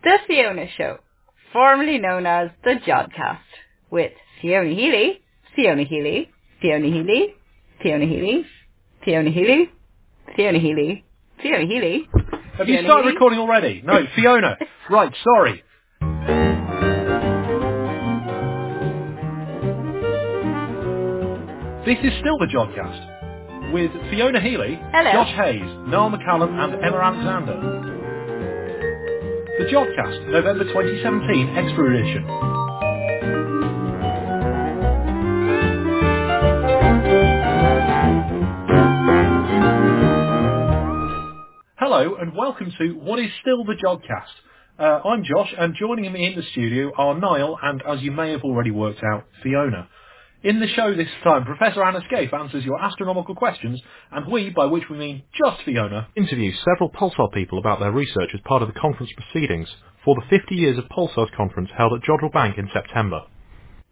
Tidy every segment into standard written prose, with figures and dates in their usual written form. The Fiona Show, formerly known as The Jodcast, with Fiona Healy, Fiona Healy, Fiona Healy, Fiona Healy, Fiona Healy, Fiona Healy, Fiona Healy. Have you started recording already? No, Fiona. Right, sorry. This is still The Jodcast, with Fiona Healy, hello, Josh Hayes, Niall McCallum and Emma Alexander. The Jodcast, November 2017, Extra Edition. Hello and welcome to what is still the Jodcast. I'm Josh, and joining me in the studio are Niall and, as you may have already worked out, Fiona. In the show this time, Professor Anna Scaife answers your astronomical questions, and we, by which we mean just Fiona, interview several pulsar people about their research as part of the conference proceedings for the 50 Years of Pulsars conference held at Jodrell Bank in September.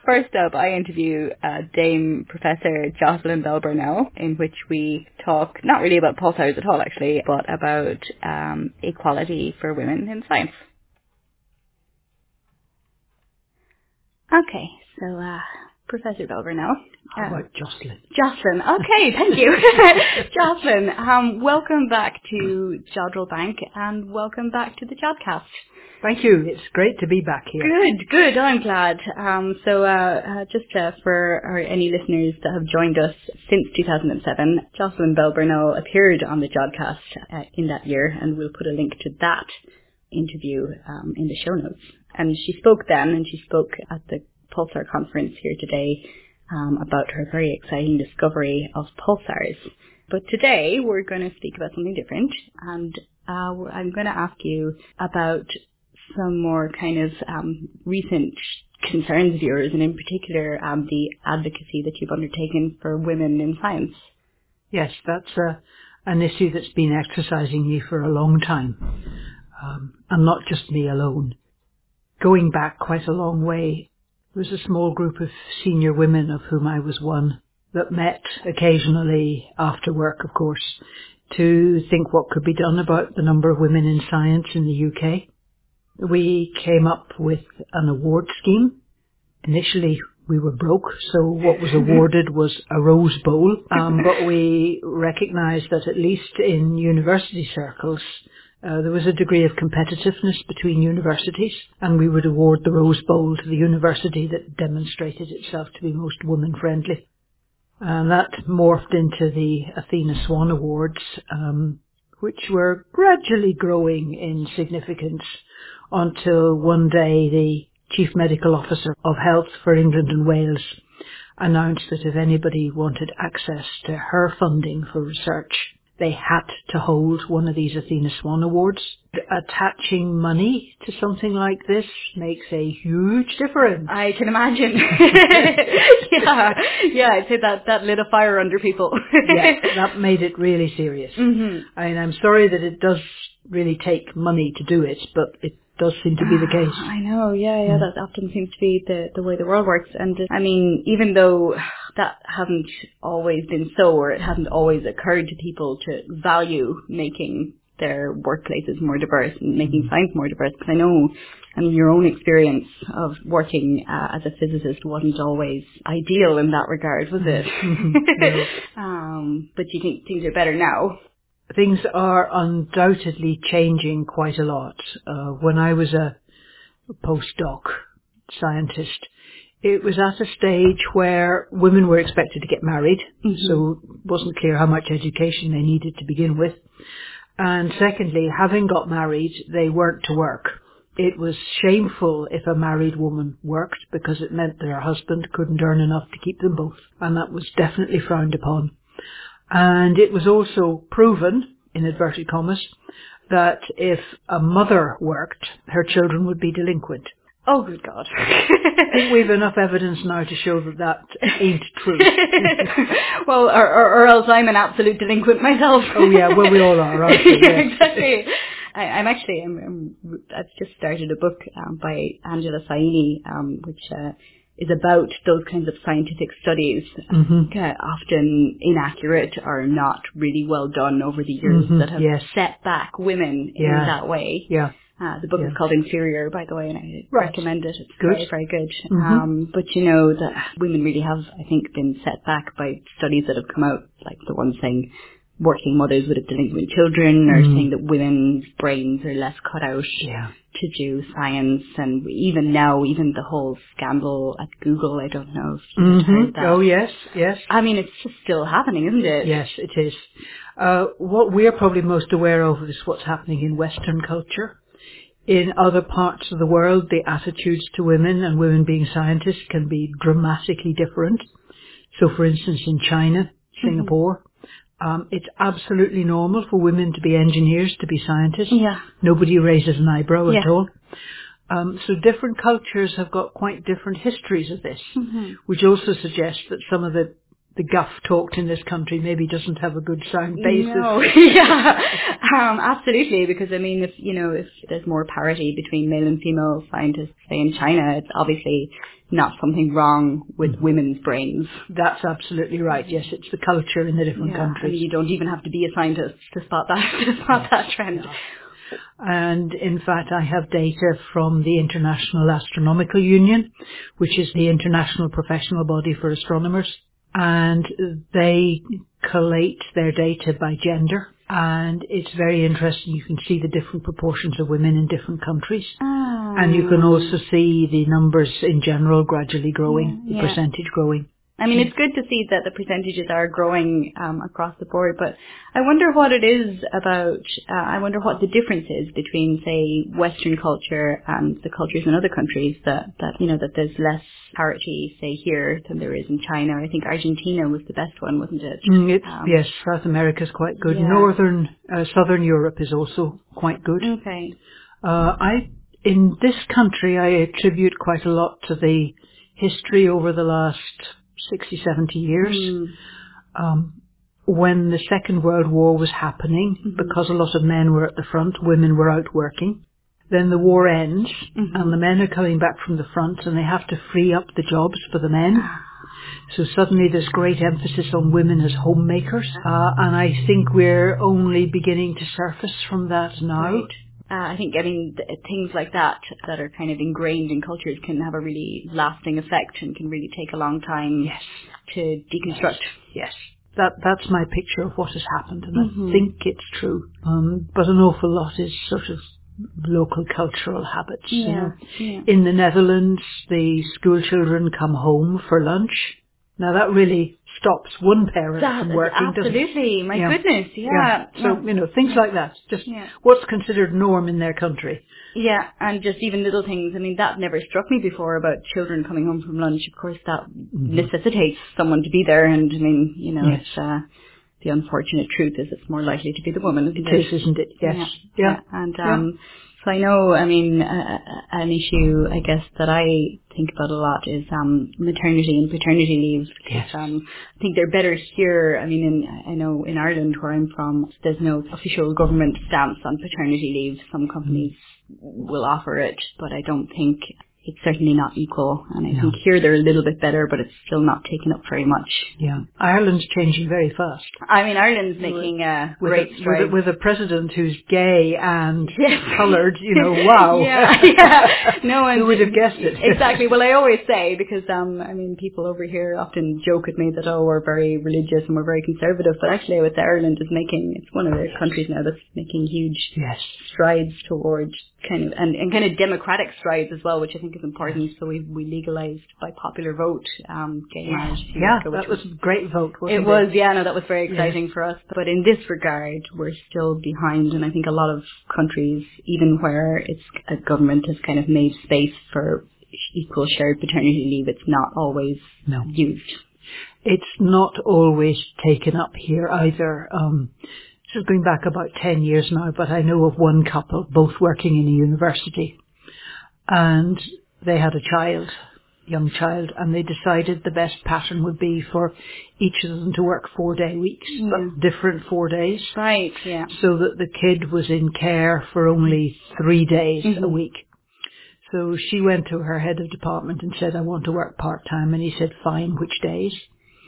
First up, I interview Dame Professor Jocelyn Bell Burnell, in which we talk not really about pulsars at all, actually, but about equality for women in science. Okay, so... Professor Bell Burnell. How about Jocelyn? Jocelyn, okay, thank you. Jocelyn, welcome back to Jodrell Bank and welcome back to the Jodcast. Thank you, it's great to be back here. Good, I'm glad. So, for any listeners that have joined us since 2007, Jocelyn Bell Burnell appeared on the Jodcast in that year, and we'll put a link to that interview in the show notes. And she spoke then, and she spoke at the Pulsar Conference here today about her very exciting discovery of pulsars. But today we're going to speak about something different, and I'm going to ask you about some more kind of recent concerns of yours, and in particular the advocacy that you've undertaken for women in science. Yes, that's an issue that's been exercising me for a long time, and not just me alone. Going back quite a long way, there was a small group of senior women, of whom I was one, that met occasionally after work, of course, to think what could be done about the number of women in science in the UK. We came up with an award scheme. Initially, we were broke, so what was awarded was a rose bowl. But we recognised that at least in university circles, there was a degree of competitiveness between universities, and we would award the Rose Bowl to the university that demonstrated itself to be most woman-friendly. And that morphed into the Athena Swan Awards, which were gradually growing in significance until one day the Chief Medical Officer of Health for England and Wales announced that if anybody wanted access to her funding for research, they had to hold one of these Athena Swan Awards. Attaching money to something like this makes a huge difference. I can imagine. Yeah, I'd say that lit a fire under people. Yeah, that made it really serious. Mm-hmm. I mean, I'm sorry that it does really take money to do it, but it does seem to be the case. I know, yeah, that often seems to be the way the world works. And I mean, even though that hasn't always been so, or it hasn't always occurred to people to value making their workplaces more diverse and making science more diverse, because I know, I mean, your own experience of working as a physicist wasn't always ideal in that regard, was it? No. But you think things are better now? Things are undoubtedly changing quite a lot. When I was a postdoc scientist, it was at a stage where women were expected to get married, so it wasn't clear how much education they needed to begin with. And secondly, having got married, they weren't to work. It was shameful if a married woman worked, because it meant that her husband couldn't earn enough to keep them both, and that was definitely frowned upon. And it was also proven, in inverted commas, that if a mother worked, her children would be delinquent. Oh, good God. I think we've enough evidence now to show that ain't true. Well, or else I'm an absolute delinquent myself. Oh, yeah, well, we all are, aren't we? Yeah, exactly. I've just started a book by Angela Saini, which... is about those kinds of scientific studies, often inaccurate or not really well done over the years, that have set back women in that way. Yeah. The book is called Inferior, by the way, and I recommend it. It's very, very good. Mm-hmm. But, you know, that women really have, I think, been set back by studies that have come out, like the one saying working mothers with delinquent children, or saying that women's brains are less cut out to do science. And even now, even the whole scandal at Google, I don't know if you've heard that. Oh, yes, yes. I mean, it's just still happening, isn't it? Yes, it is. What we're probably most aware of is what's happening in Western culture. In other parts of the world, the attitudes to women and women being scientists can be dramatically different. So, for instance, in China, Singapore, it's absolutely normal for women to be engineers, to be scientists. Yeah. Nobody raises an eyebrow at all. So different cultures have got quite different histories of this, which also suggests that some of the guff talked in this country maybe doesn't have a good sound basis. No, absolutely, because I mean, if there's more parity between male and female scientists, say in China, it's obviously not something wrong with women's brains. That's absolutely right. Yes, it's the culture in the different countries. And you don't even have to be a scientist to spot that that trend. Yeah. And in fact, I have data from the International Astronomical Union, which is the international professional body for astronomers. And they collate their data by gender. And it's very interesting. You can see the different proportions of women in different countries. Oh. And you can also see the numbers in general gradually growing, the percentage growing. I mean, it's good to see that the percentages are growing across the board, but I wonder what it is about, I wonder what the difference is between, say, Western culture and the cultures in other countries that there's less parity, say, here than there is in China. I think Argentina was the best one, wasn't it? Yes, South America's quite good. Yeah. Southern Europe is also quite good. Okay. In this country, I attribute quite a lot to the history over the last 60, 70 years, when the Second World War was happening, because a lot of men were at the front, women were out working. Then the war ends, and the men are coming back from the front, and they have to free up the jobs for the men. So suddenly there's great emphasis on women as homemakers, and I think we're only beginning to surface from that now. Right. Things like that are kind of ingrained in cultures can have a really lasting effect and can really take a long time to deconstruct. Yes. That's my picture of what has happened, and I think it's true. But an awful lot is sort of local cultural habits. Yeah. You know? Yeah. In the Netherlands, the school children come home for lunch. Now that really stops one parent from working, doesn't it? Absolutely, my goodness, So, things like that, just what's considered norm in their country. Yeah, and just even little things. I mean, that never struck me before about children coming home from lunch. Of course, that necessitates someone to be there, and I mean, it's... the unfortunate truth is it's more likely to be the woman, isn't it? It is, isn't it? Yes. Yeah. And so I know, I mean, an issue, I guess, that I think about a lot is maternity and paternity leave. Yes. I think they're better here. I mean, I know in Ireland, where I'm from, there's no official government stance on paternity leave. Some companies will offer it, but I don't think... It's certainly not equal, and I think here they're a little bit better, but it's still not taken up very much. Yeah, Ireland's changing very fast. I mean, Ireland's making great strides. With a president who's gay and coloured, wow. Who would have guessed it? Exactly. Well, I always say, because, people over here often joke at me that, we're very religious and we're very conservative, but actually I would say Ireland is it's one of the countries now that's making huge strides towards kind of, and kind of democratic strides as well, which I think is important. So we legalized by popular vote gay marriage. Yeah, that was a great vote, wasn't it? It was, that was very exciting for us. But in this regard, we're still behind, and I think a lot of countries, even where it's a government has kind of made space for equal shared paternity leave, it's not always used. It's not always taken up here either. This is going back about 10 years now, but I know of one couple, both working in a university, and they had a young child, and they decided the best pattern would be for each of them to work 4-day weeks, but different 4 days. Right, yeah. So that the kid was in care for only 3 days a week. So she went to her head of department and said, I want to work part-time, and he said, fine, which days?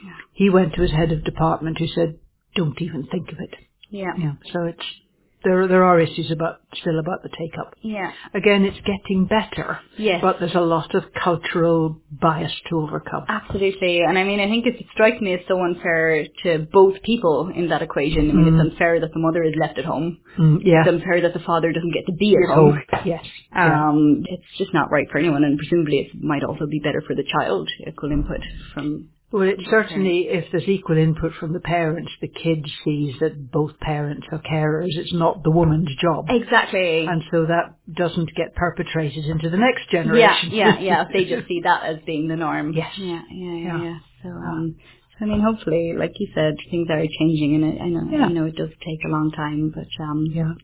Yeah. He went to his head of department who said, don't even think of it. Yeah. So it's there are issues about the take up. Yeah. Again, it's getting better. Yes. But there's a lot of cultural bias to overcome. Absolutely. And I mean, I think it strikes me as so unfair to both people in that equation. I mean, it's unfair that the mother is left at home. Mm, yeah. It's unfair that the father doesn't get to be at home. Yes. Yeah. It's just not right for anyone, and presumably it might also be better for the child, equal input from. Well, it certainly, if there's equal input from the parents, the kid sees that both parents are carers. It's not the woman's job. Exactly. And so that doesn't get perpetrated into the next generation. Yeah. They just see that as being the norm. Yes. Yeah. So, I mean, hopefully, like you said, things are changing, and I know it does take a long time, but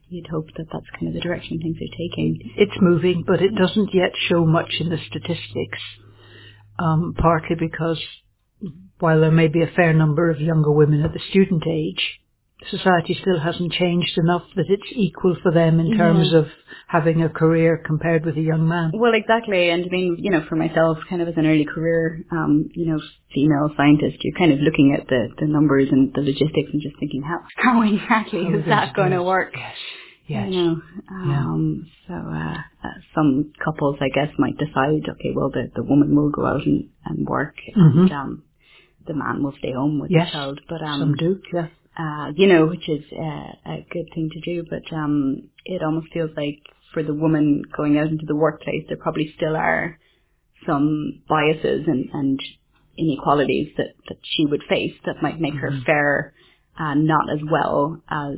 you'd hope that that's kind of the direction things are taking. It's moving, but it doesn't yet show much in the statistics, partly because while there may be a fair number of younger women at the student age, society still hasn't changed enough that it's equal for them in terms of having a career compared with a young man. Well, exactly. And I mean, for myself, kind of as an early career, female scientist, you're kind of looking at the numbers and the logistics and just thinking, how exactly is that going to work? Yes. Some couples, I guess, might decide, okay, well, the woman will go out and work, and the man will stay home with the child. But some do, which is a good thing to do. But it almost feels like for the woman going out into the workplace, there probably still are some biases and inequalities that she would face that might make her fair. Not as well as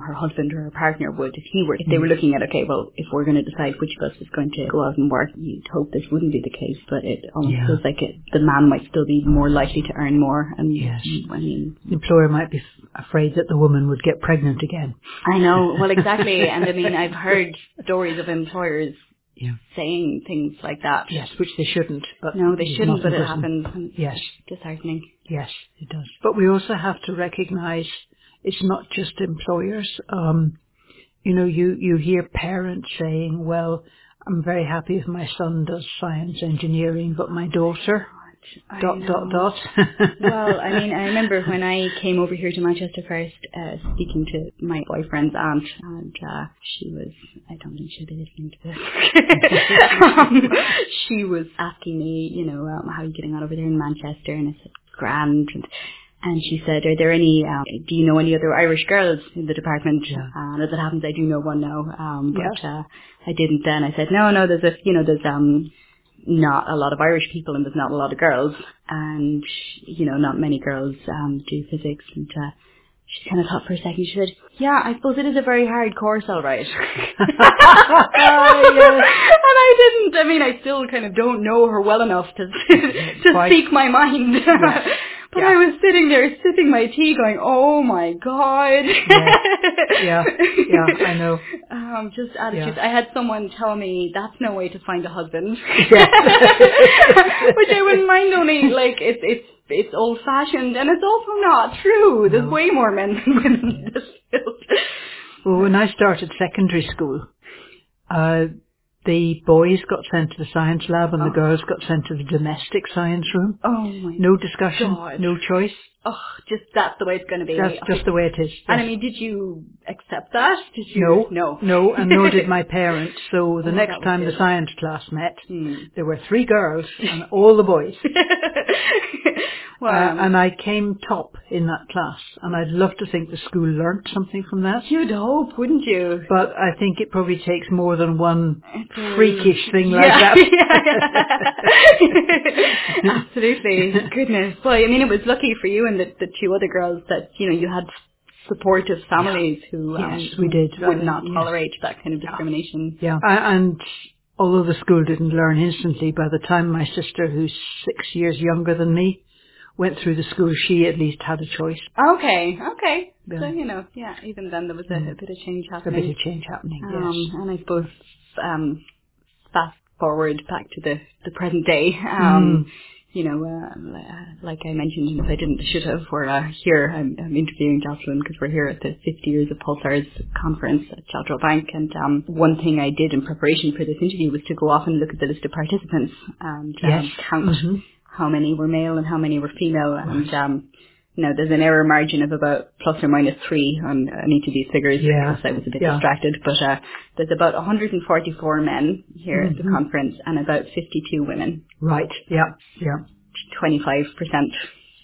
her husband or her partner would if they were looking at, okay, well, if we're going to decide which of us is going to go out and work, you'd hope this wouldn't be the case, but it almost feels like the man might still be more likely to earn more. And the employer might be afraid that the woman would get pregnant again. I know, well, exactly. And I mean, I've heard stories of employers saying things like that. Yes, which they shouldn't. But no, they shouldn't, but it happens. And it's disheartening. Yes, it does. But we also have to recognise it's not just employers. You hear parents saying, well, I'm very happy if my son does science engineering, but my daughter... ... Well, I mean, I remember when I came over here to Manchester first, speaking to my boyfriend's aunt, and she was, I don't think she'll be listening to this, she was asking me, how are you getting on over there in Manchester? And I said, grand. And she said, are there any, do you know any other Irish girls in the department? Yeah. And as it happens, I do know one now, but I didn't then. I said, no, there's not a lot of Irish people, and there's not a lot of girls, and not many girls do physics. And she kind of thought for a second. She said, I suppose it is a very hard course, all right. And I still kind of don't know her well enough to speak my mind. Yes. But I was sitting there sipping my tea going, oh my God. Yeah, I know. Just attitudes. Yeah. I had someone tell me, that's no way to find a husband. Yeah. Which I wouldn't mind, only like it's old fashioned, and it's also not true. There's way more men than women in this field. Well, when I started secondary school, the boys got sent to the science lab, and the girls got sent to the domestic science room. Oh my! No discussion, God. No choice. Oh, just that's the way it's going to be. That's just the way it is. Yes. And I mean, did you accept that? Did you? No, and nor did my parents. So the next time the science class met, there were 3 girls and all the boys. Wow. And I came top in that class, and I'd love to think the school learnt something from that. You'd hope, wouldn't you? But I think it probably takes more than one freakish thing like that. Yeah. Absolutely. Goodness. Well, I mean, it was lucky for you and the 2 other girls that, you had supportive families who would not tolerate that kind of discrimination. Yeah. And... although the school didn't learn instantly, by the time my sister, who's 6 years younger than me, went through the school, she at least had a choice. Okay. Yeah. So, even then there was a bit of change happening. Yes. And I suppose, fast forward back to the present day, like I mentioned, if I didn't, I should have, we're here, I'm interviewing Jocelyn because we're here at the 50 Years of Pulsars conference at Jodrell Bank, and one thing I did in preparation for this interview was to go off and look at the list of participants and count how many were male and how many were female, and No, there's an error margin of about plus or minus 3 on each of these figures. Yeah. I was a bit distracted, but there's about 144 men here at the conference and about 52 women. Right. Yeah. Yeah. 25%.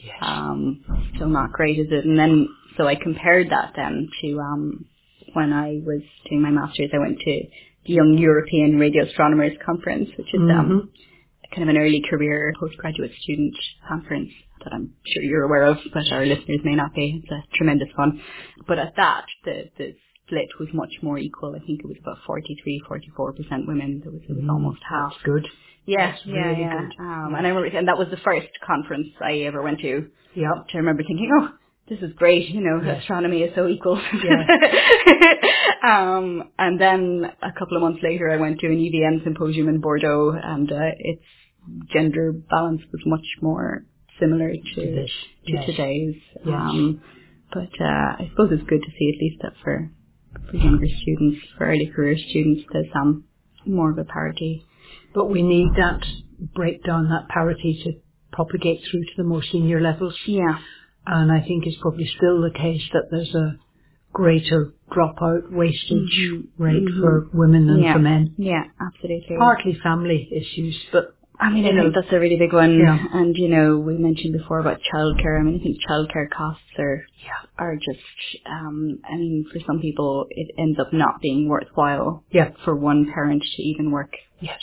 Yes. Still not great, is it? And then, so I compared that then to when I was doing my master's, I went to the Young European Radio Astronomers Conference, which is kind of an early career postgraduate student conference that I'm sure you're aware of, but our listeners may not be. It's a tremendous fun. But at that, the split was much more equal. I think it was about 43, 44% women. It was almost half. That's good. Yeah, that's really good. And I remember, and that was the first conference I ever went to. Yeah. I remember thinking, oh, this is great, you know, astronomy is so equal. Yeah. And then a couple of months later, I went to an EVM symposium in Bordeaux, and its gender balance was much more similar to today's. Yes. But I suppose it's good to see at least that for younger students, for early career students, there's more of a parity. But we need that breakdown, that parity to propagate through to the more senior levels. Yeah. And I think it's probably still the case that there's a greater dropout wastage rate for women than for men. Yeah, absolutely. Partly family issues, but I mean, I think that's a really big one. Yeah. And, you know, we mentioned before about childcare. I mean, I think childcare costs are just, I mean, for some people, it ends up not being worthwhile for one parent to even work. Yes.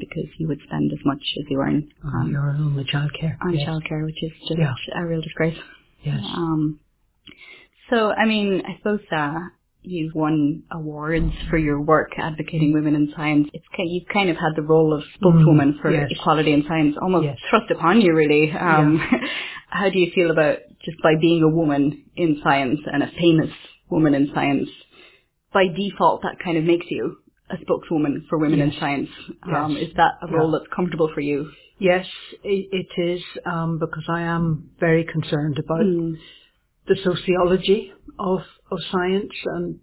Because you would spend as much as you earn on your own with childcare. On childcare, which is just a real disgrace. Yes. So, I mean, I suppose you've won awards for your work advocating women in science. You've kind of had the role of spokeswoman for equality in science almost thrust upon you, really. How do you feel about just by being a woman in science and a famous woman in science, by default that kind of makes you a spokeswoman for women in science? Is that a role that's comfortable for you? Yes, it is, because I am very concerned about the sociology of science, and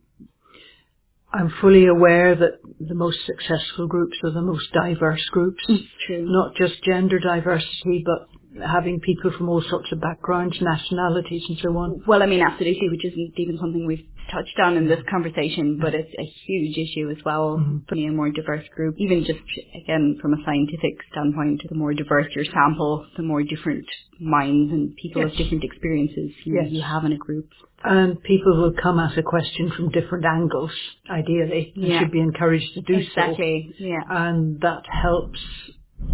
I'm fully aware that the most successful groups are the most diverse groups, not just gender diversity, but having people from all sorts of backgrounds, nationalities and so on. Well, I mean, absolutely, which isn't even something we've touched on in this conversation, but it's a huge issue as well, being a more diverse group. Even just, again, from a scientific standpoint, the more diverse your sample, the more different minds and people with different experiences you have in a group. And people will come at a question from different angles, ideally. You should be encouraged to do so. Yeah. And that helps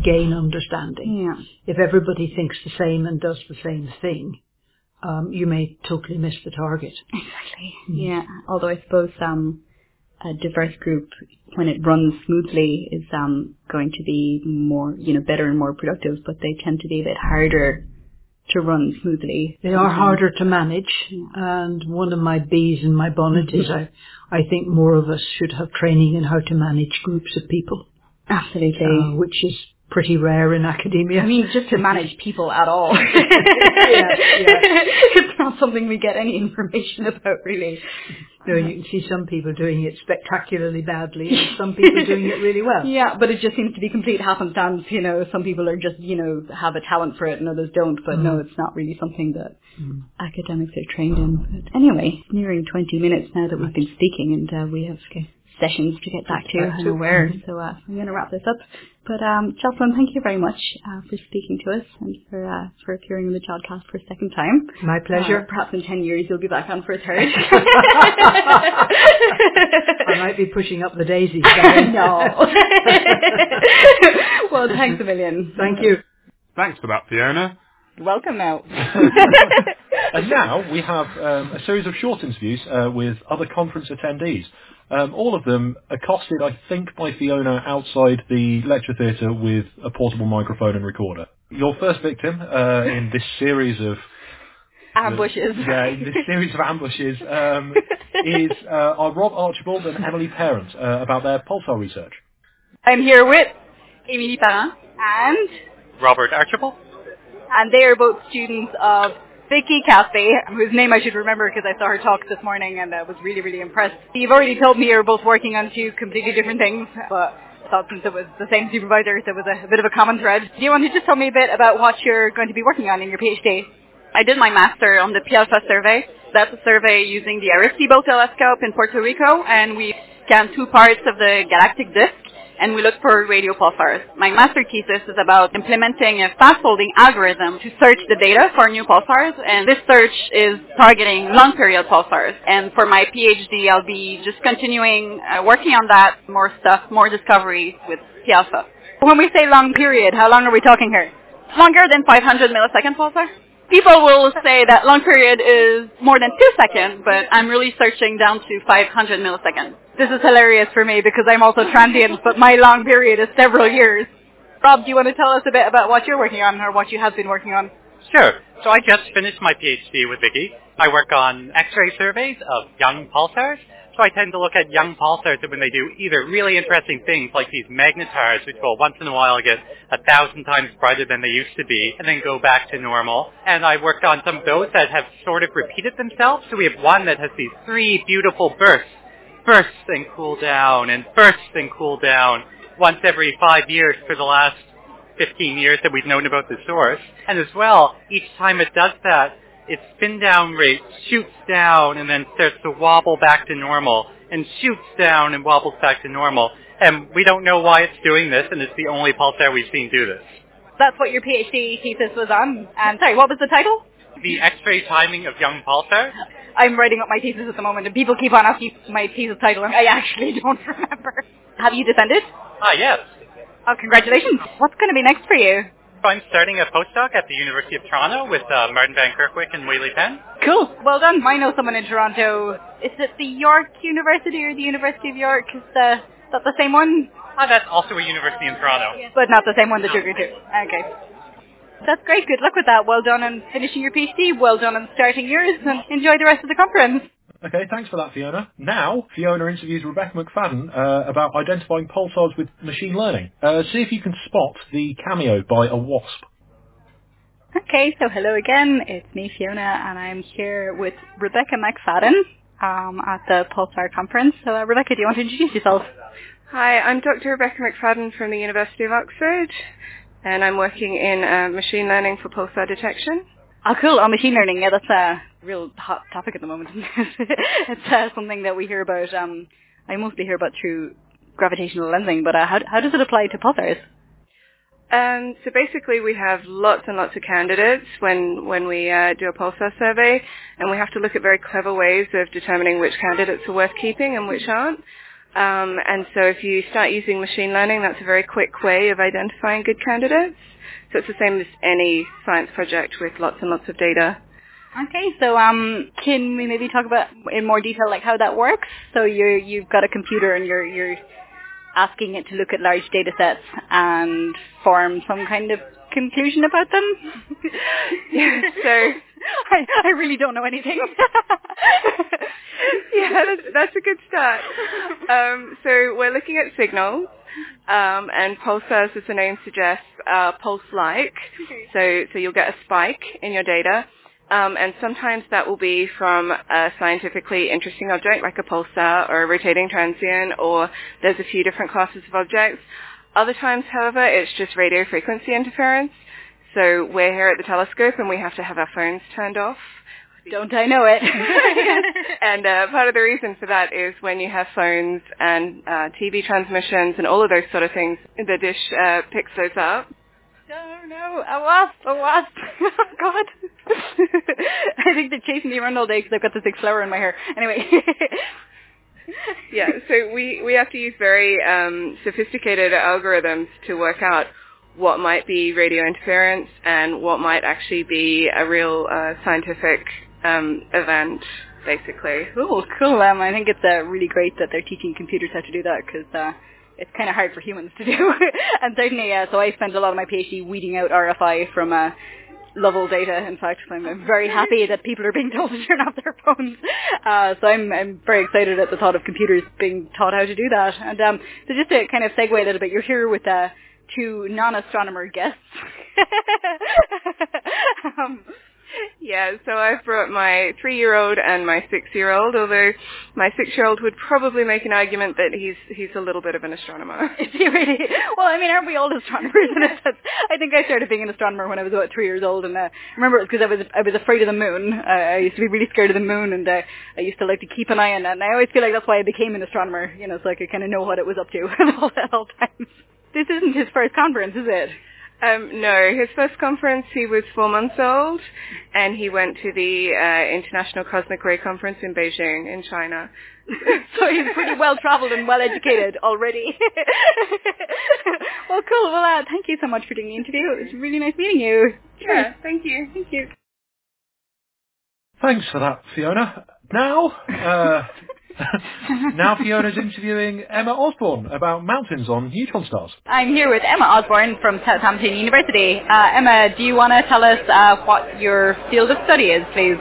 gain understanding. Yeah. If everybody thinks the same and does the same thing, you may totally miss the target. Exactly. Yeah. Although I suppose a diverse group, when it runs smoothly, is going to be more, you know, better and more productive. But they tend to be a bit harder to run smoothly. They are harder to manage. And one of my bees in my bonnet is I think more of us should have training in how to manage groups of people. Absolutely. Which is pretty rare in academia. I mean, just to manage people at all. It's not something we get any information about, really. No, you can see some people doing it spectacularly badly and some people doing it really well. Yeah, but it just seems to be complete happenstance, you know. Some people are just, you know, have a talent for it and others don't, but no, it's not really something that academics are trained in. But anyway, it's nearing 20 minutes now that we've been speaking, and we have sessions to get back to, I'm aware. So I'm going to wrap this up. But Jocelyn, thank you very much for speaking to us and for appearing on the Jodcast for a second time. My pleasure. Perhaps in 10 years you'll be back on for a third. I might be pushing up the daisies. No. Well, thanks a million. Thank you. Thanks for that, Fiona. Welcome now. And now we have a series of short interviews with other conference attendees. All of them accosted, I think, by Fiona outside the lecture theatre with a portable microphone and recorder. Your first victim in this series of ambushes. In this series of ambushes is our Rob Archibald and Emily Parent about their pulsar research. I'm here with Emily Parent and Robert Archibald, and they are both students of Vicky Caspi, whose name I should remember because I saw her talk this morning and I was really, really impressed. You've already told me you're both working on two completely different things, but I thought since it was the same supervisor, there was a bit of a common thread. Do you want to just tell me a bit about what you're going to be working on in your PhD? I did my master on the T-Alpha survey. That's a survey using the Arecibo telescope in Puerto Rico, and we scanned two parts of the galactic disk, and we looked for radio pulsars. My master thesis is about implementing a fast-folding algorithm to search the data for new pulsars, and this search is targeting long-period pulsars. And for my PhD, I'll be just continuing working on that, more stuff, more discoveries with T-Alpha. When we say long period, how long are we talking here? Longer than 500 millisecond pulsar? People will say that long period is more than 2 seconds, but I'm really searching down to 500 milliseconds. This is hilarious for me because I'm also transient, but my long period is several years. Rob, do you want to tell us a bit about what you're working on or what you have been working on? Sure. So I just finished my PhD with Vicky. I work on X-ray surveys of young pulsars. So I tend to look at young pulsars when they do either really interesting things like these magnetars, which will once in a while get 1,000 times brighter than they used to be, and then go back to normal. And I worked on some of those that have sort of repeated themselves. So we have one that has these three beautiful bursts and cool down, and bursts and cool down, once every 5 years for the last 15 years that we've known about the source. And as well, each time it does that, its spin down rate shoots down and then starts to wobble back to normal, and shoots down and wobbles back to normal. And we don't know why it's doing this, and it's the only pulsar we've seen do this. That's what your PhD thesis was on. And sorry, what was the title? The X-ray timing of young pulsars. I'm writing up my thesis at the moment, and people keep on asking my thesis title, and I actually don't remember. Have you defended? Yes. Oh, congratulations. What's going to be next for you? So I'm starting a postdoc at the University of Toronto with Martin Van Kerkwijk and Wheatley Penn. Cool. Well done. I know someone in Toronto. Is it the York University or the University of York? Is that the same one? That's also a university in Toronto. But not the same one that you're going to. Okay. That's great. Good luck with that. Well done on finishing your PhD. Well done on starting yours. And enjoy the rest of the conference. Okay, thanks for that, Fiona. Now, Fiona interviews Rebecca McFadden about identifying pulsars with machine learning. See if you can spot the cameo by a wasp. Okay, so hello again. It's me, Fiona, and I'm here with Rebecca McFadden at the Pulsar Conference. So, Rebecca, do you want to introduce yourself? Hi, I'm Dr. Rebecca McFadden from the University of Oxford, and I'm working in machine learning for pulsar detection. Oh, cool. Oh, machine learning. Yeah, that's a real hot topic at the moment. It's something that we hear about, I mostly hear about through gravitational lensing, but how does it apply to pulsars? So basically we have lots and lots of candidates when we do a pulsar survey, and we have to look at very clever ways of determining which candidates are worth keeping and which aren't. And so if you start using machine learning, that's a very quick way of identifying good candidates. So it's the same as any science project with lots and lots of data. Okay, so can we maybe talk about in more detail like how that works? So you've got a computer and you're asking it to look at large data sets and form some kind of conclusion about them? Yeah, so I really don't know anything. Yeah, that's a good start. So we're looking at signals. And pulsars, as the name suggests, are pulse-like, so you'll get a spike in your data, and sometimes that will be from a scientifically interesting object like a pulsar or a rotating transient, or there's a few different classes of objects. Other times, however, it's just radio frequency interference, so we're here at the telescope and we have to have our phones turned off. Don't I know it? And part of the reason for that is when you have phones and TV transmissions and all of those sort of things, the dish picks those up. Oh no, a wasp. Oh God. I think they're chasing me around all day because I've got this big flower in my hair. Anyway. Yeah, so we have to use very sophisticated algorithms to work out what might be radio interference and what might actually be a real scientific event, basically. Oh, cool. I think it's really great that they're teaching computers how to do that because it's kind of hard for humans to do. And certainly, so I spend a lot of my PhD weeding out RFI from Lovell data. In fact, so I'm very happy that people are being told to turn off their phones. So I'm very excited at the thought of computers being taught how to do that. And so just to kind of segue a little bit, you're here with two non-astronomer guests. Yeah, so I've brought my 3-year-old and my 6-year-old, although my 6-year-old would probably make an argument that he's a little bit of an astronomer. Is he really? Well, I mean, aren't we all astronomers? I think I started being an astronomer when I was about 3 years old, and I remember it was because I was afraid of the moon. I used to be really scared of the moon, and I used to like to keep an eye on that, and I always feel like that's why I became an astronomer, you know, so I could kind of know what it was up to at all times. This isn't his first conference, is it? No, his first conference, he was 4 months old, and he went to the International Cosmic Ray Conference in Beijing, in China. So he's pretty well-traveled and well-educated already. Well, cool. Well, thank you so much for doing the interview. It was really nice meeting you. Yeah, thank you. Thank you. Thanks for that, Fiona. Now Fiona's interviewing Emma Osborne about mountains on neutron stars. I'm here with Emma Osborne from Southampton University. Emma, do you want to tell us what your field of study is, please?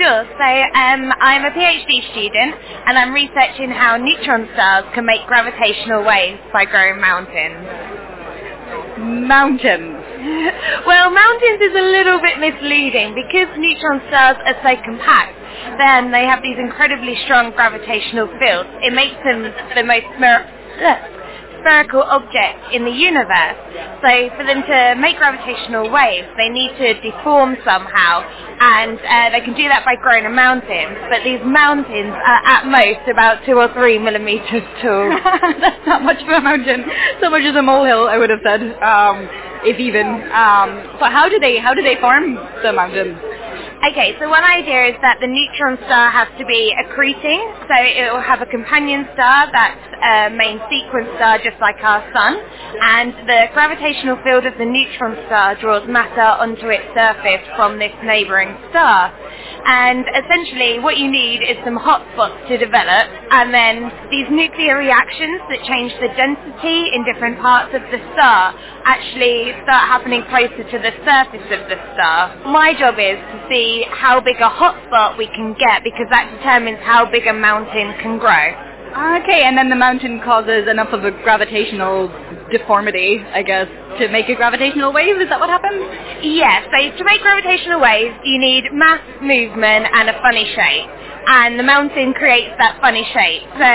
Sure. So I'm a PhD student, and I'm researching how neutron stars can make gravitational waves by growing mountains. Mountains. Well, mountains is a little bit misleading because neutron stars are so compact. Then they have these incredibly strong gravitational fields. It makes them the most spherical object in the universe. So for them to make gravitational waves, they need to deform somehow, and they can do that by growing a mountain. But these mountains are at most about 2 or 3 millimeters tall. That's not much of a mountain. So much as a molehill, I would have said, if even. But how do they form the mountains? Okay, so one idea is that the neutron star has to be accreting, so it will have a companion star that's a main sequence star just like our sun, and the gravitational field of the neutron star draws matter onto its surface from this neighbouring star. And essentially what you need is some hotspots to develop, and then these nuclear reactions that change the density in different parts of the star actually start happening closer to the surface of the star. My job is to see how big a hotspot we can get, because that determines how big a mountain can grow. Okay, and then the mountain causes enough of a gravitational deformity, I guess, to make a gravitational wave? Is that what happens? Yes, yeah, so to make gravitational waves, you need mass, movement, and a funny shape. And the mountain creates that funny shape. So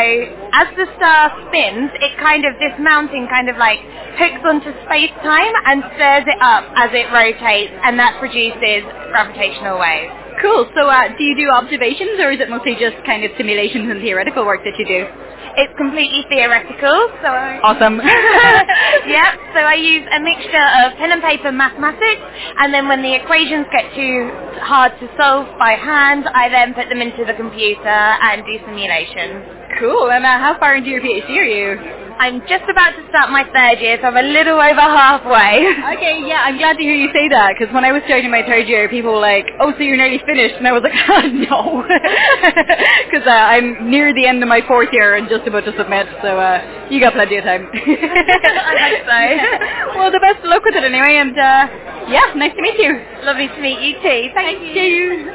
as the star spins, this mountain kind of like hooks onto space-time and stirs it up as it rotates, and that produces gravitational waves. Cool. So do you do observations, or is it mostly just kind of simulations and theoretical work that you do? It's completely theoretical. So awesome. Yeah. So I use a mixture of pen and paper mathematics, and then when the equations get too hard to solve by hand, I then put them into the computer and do simulations. Cool. And how far into your PhD are you? I'm just about to start my 3rd year, so I'm a little over halfway. Okay, yeah, I'm glad to hear you say that, because when I was starting my 3rd year, people were like, oh, so you're nearly finished, and I was like, oh, no, because I'm near the end of my 4th year and just about to submit, so you got plenty of time. I hope so. Well, the best of luck with it anyway, and yeah, nice to meet you. Lovely to meet you too. Thank you.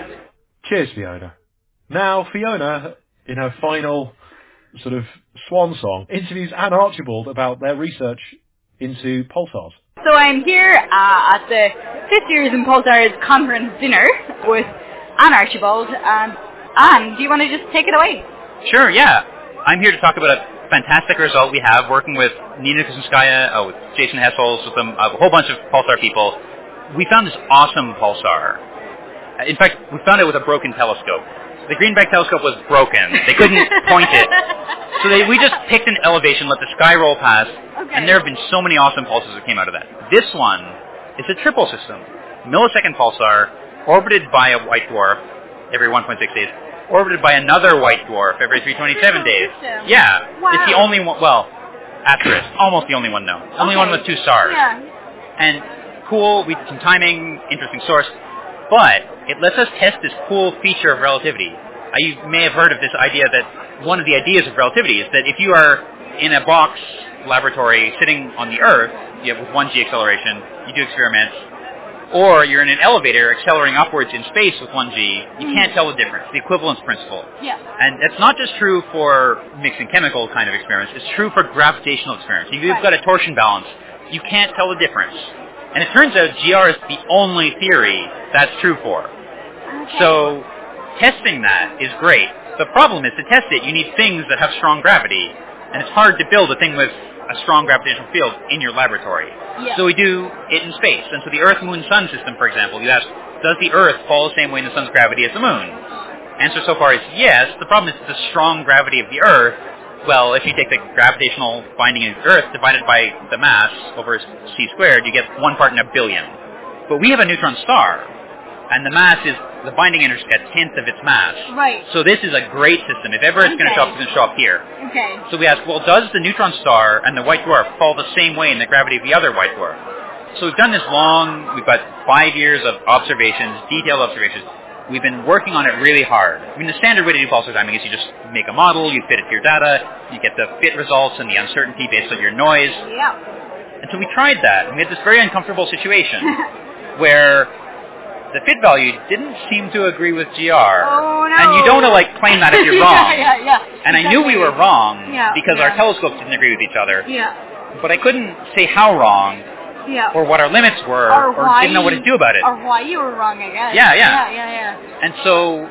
Cheers, Fiona. Now, Fiona, in her final sort of swan song, interviews Anne Archibald about their research into pulsars. So I'm here at the 5th Years in Pulsars conference dinner with Anne Archibald. Anne, do you want to just take it away? Sure, yeah. I'm here to talk about a fantastic result we have working with Nina Gusinskaya, with Jason Hessels, with them, a whole bunch of pulsar people. We found this awesome pulsar. In fact, we found it with a broken telescope. The Greenback telescope was broken. They couldn't point it. So we just picked an elevation, let the sky roll past, okay. And there have been so many awesome pulsars that came out of that. This one is a triple system. Millisecond pulsar, orbited by a white dwarf every 1.6 days, orbited by another white dwarf every 327 days. System. Yeah. Wow. It's the only one, almost the only one known. Okay. Only one with 2 stars. Yeah. And cool, we did some timing, interesting source. But it lets us test this cool feature of relativity. You may have heard of this idea that one of the ideas of relativity is that if you are in a box laboratory sitting on the Earth, you have with 1g acceleration, you do experiments, or you're in an elevator accelerating upwards in space with 1g, you can't tell the difference, the equivalence principle. Yeah. And that's not just true for mixing chemical kind of experiments, it's true for gravitational experiments. If you've got a torsion balance, you can't tell the difference. And it turns out GR is the only theory that's true for. Okay. So testing that is great. The problem is to test it, you need things that have strong gravity. And it's hard to build a thing with a strong gravitational field in your laboratory. Yeah. So we do it in space. And so the Earth-Moon-Sun system, for example, you ask, does the Earth fall the same way in the Sun's gravity as the Moon? Answer so far is yes. The problem is the strong gravity of the Earth. Well, if you take the gravitational binding of the Earth divided by the mass over c squared, you get one part in a billion. But we have a neutron star, and the mass is, the binding energy is a tenth of its mass. Right. So this is a great system. If ever it's going to show up, it's going to show up here. Okay. So we ask, well, does the neutron star and the white dwarf fall the same way in the gravity of the other white dwarf? So we've done this long, we've got 5 years of observations, detailed observations. We've been working on it really hard. I mean, the standard way to do pulsar timing is you just make a model, you fit it to your data, you get the fit results and the uncertainty based on your noise. Yeah. And so we tried that, and we had this very uncomfortable situation where the fit value didn't seem to agree with GR. Oh, no. And you don't want to, like, claim that if you're wrong. Yeah. And exactly. I knew we were wrong because our telescopes didn't agree with each other. Yeah. But I couldn't say how wrong. Yeah. Or what our limits were, or didn't know what to do about it. Or why you were wrong, I guess. Yeah. And so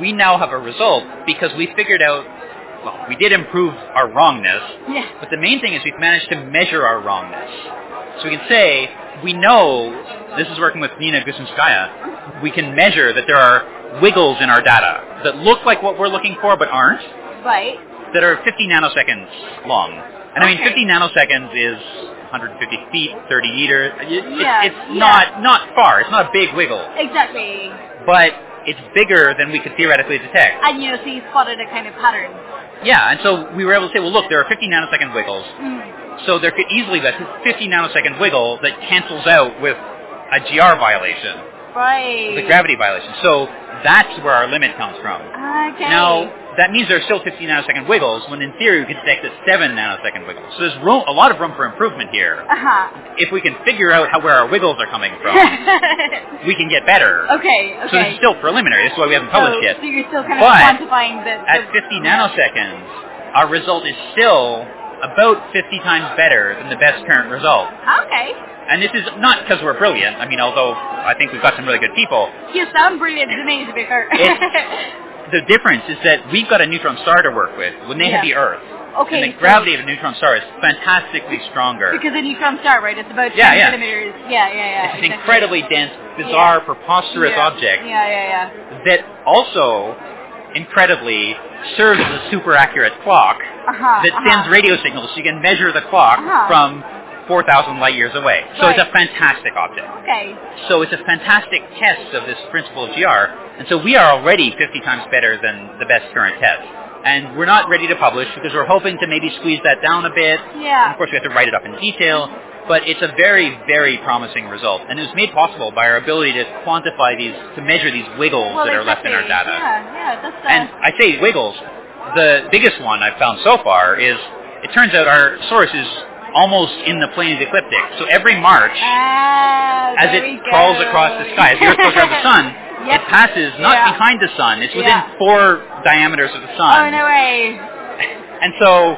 we now have a result because we figured out, well, we did improve our wrongness, but the main thing is we've managed to measure our wrongness. So we can say, we know, this is working with Nina Gusinskaya, we can measure that there are wiggles in our data that look like what we're looking for but aren't, right? That are 50 nanoseconds long. And I mean, 50 nanoseconds is 150 feet, 30 meters. It's not far. It's not a big wiggle. Exactly. But it's bigger than we could theoretically detect. And, you know, so you spotted a kind of pattern. Yeah, and so we were able to say, well, look, there are 50 nanosecond wiggles. Mm. So there could easily be a 50 nanosecond wiggle that cancels out with a GR violation. Right. The gravity violation. So that's where our limit comes from. Okay. Now, that means there's still 50 nanosecond wiggles, when in theory we could detect a 7 nanosecond wiggle. So there's a lot of room for improvement here. Uh-huh. If we can figure out where our wiggles are coming from, we can get better. Okay. So this is still preliminary. That's why we haven't published yet. So you're still kind of quantifying the... At 50 nanoseconds, our result is still about 50 times better than the best current result. Okay. And this is not because we're brilliant. I mean, although I think we've got some really good people. You sound brilliant to me, to be fair. The difference is that we've got a neutron star to work with when they hit the Earth. Okay. And the gravity of a neutron star is fantastically stronger. Because a neutron star, right? It's about 10 centimeters. Yeah. It's an incredibly dense, bizarre, preposterous object. Yeah. That also, incredibly, serves as a super accurate clock that sends radio signals so you can measure the clock from 4,000 light years away. So it's a fantastic object. Okay. So it's a fantastic test of this principle of GR. And so we are already 50 times better than the best current test. And we're not ready to publish because we're hoping to maybe squeeze that down a bit. Yeah. And of course, we have to write it up in detail. But it's a very, very promising result. And it was made possible by our ability to quantify these, to measure these wiggles that are left in our data. Yeah, that's... And I say wiggles. The biggest one I've found so far is, it turns out our source is almost in the plane of the ecliptic. So every March, as it crawls across the sky, as the Earth goes around the sun, it passes not behind the sun. It's within 4 diameters of the sun. Oh, no way. And so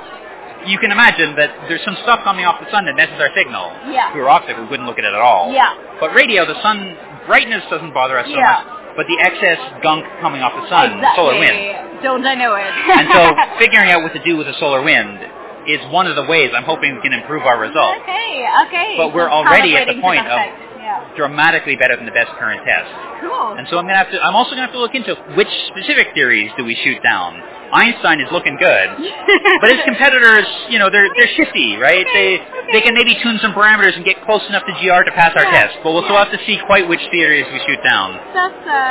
you can imagine that there's some stuff coming off the sun that messes our signal. Yeah. If we were optic, we wouldn't look at it at all. Yeah. But radio, the sun brightness doesn't bother us so much. But the excess gunk coming off the sun, solar wind. Don't I know it. And so figuring out what to do with the solar wind is one of the ways I'm hoping we can improve our results. Okay. But we're already at the point of dramatically better than the best current test. Cool. And so I'm also going to have to look into which specific theories do we shoot down. Einstein is looking good, but his competitors, you know, they're shifty, right? They can maybe tune some parameters and get close enough to GR to pass our test, but we'll still have to see quite which theories we shoot down.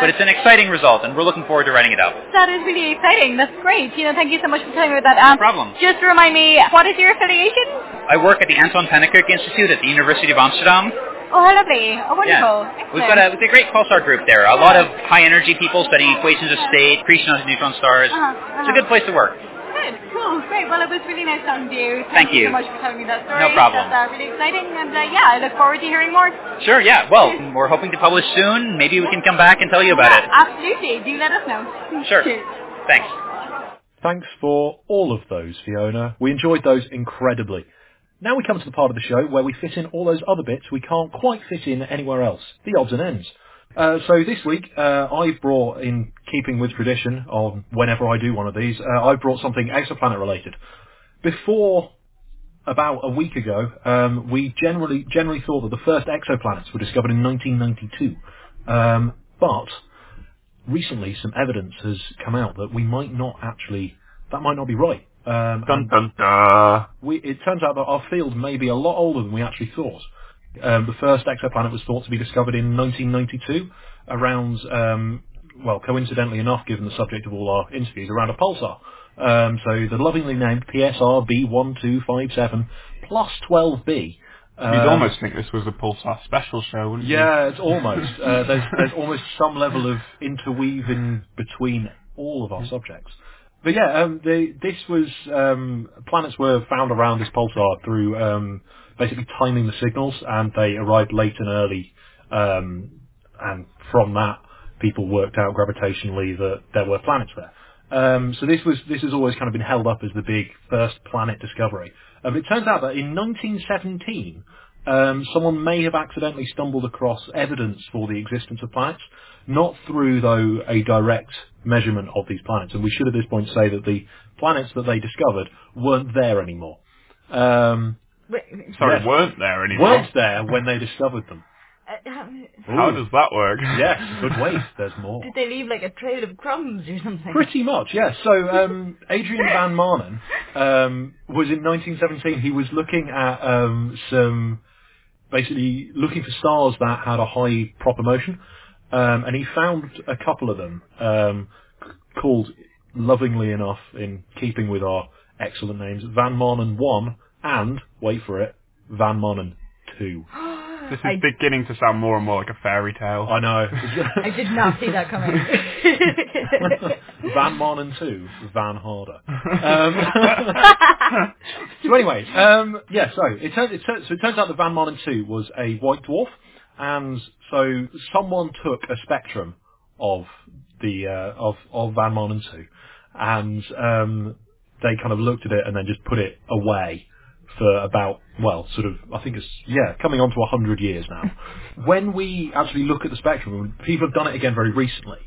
But it's an exciting result, and we're looking forward to writing it up. That is really exciting. That's great. You know, thank you so much for telling me about that. No problem. Just remind me, what is your affiliation? I work at the Anton van Kerkwijk Institute at the University of Amsterdam. Oh, how lovely. Oh, wonderful. Yeah. We've got a great pulsar group there. A lot of high-energy people studying equations of state, accretion of neutron stars. It's a good place to work. Good. Cool. Great. Well, it was really nice talking to you. Thank you so much for telling me that story. No problem. That's really exciting. And, I look forward to hearing more. Sure, yeah. Well, we're hoping to publish soon. Maybe we can come back and tell you about it. Absolutely. Do let us know. Sure. Cheers. Thanks. Thanks for all of those, Fiona. We enjoyed those incredibly. Now we come to the part of the show where we fit in all those other bits we can't quite fit in anywhere else, the odds and ends. So this week, I've brought, in keeping with tradition of whenever I do one of these, I've brought something exoplanet related. Before about a week ago, we generally thought that the first exoplanets were discovered in 1992. But recently some evidence has come out that we might not actually, that might not be right. Dun, dun, dun. It turns out that our field may be a lot older than we actually thought. The first exoplanet was thought to be discovered in 1992, around, well, coincidentally enough, given the subject of all our interviews, around a pulsar. So the lovingly named PSR B1257 plus 12b. You'd almost think this was a pulsar special show, wouldn't you? Yeah, it's almost. There's almost some level of interweaving between all of our subjects. But yeah, this was, planets were found around this pulsar through basically timing the signals, and they arrived late and early, and from that people worked out gravitationally that there were planets there. So this has always kind of been held up as the big first planet discovery. But it turns out that in 1917, someone may have accidentally stumbled across evidence for the existence of planets, not through, though, a direct measurement of these planets. And we should at this point say that the planets that they discovered weren't there anymore. Weren't there anymore? Weren't there when they discovered them. How does that work? Yes, good waste, there's more. Did they leave like a trail of crumbs or something? Pretty much, yes. So Adrian Van Maanen was in 1917, he was looking at looking for stars that had a high proper motion, and he found a couple of them called, lovingly enough, in keeping with our excellent names, Van Maanen 1 and, wait for it, Van Maanen 2. This is beginning to sound more and more like a fairy tale. I know. I did not see that coming. Van Maanen 2, Van Harder. So anyway, so it turns out that Van Maanen 2 was a white dwarf, and so someone took a spectrum of the of Van Maanen 2, and they kind of looked at it and then just put it away for about, I think it's, coming on to 100 years now. When we actually look at the spectrum, people have done it again very recently.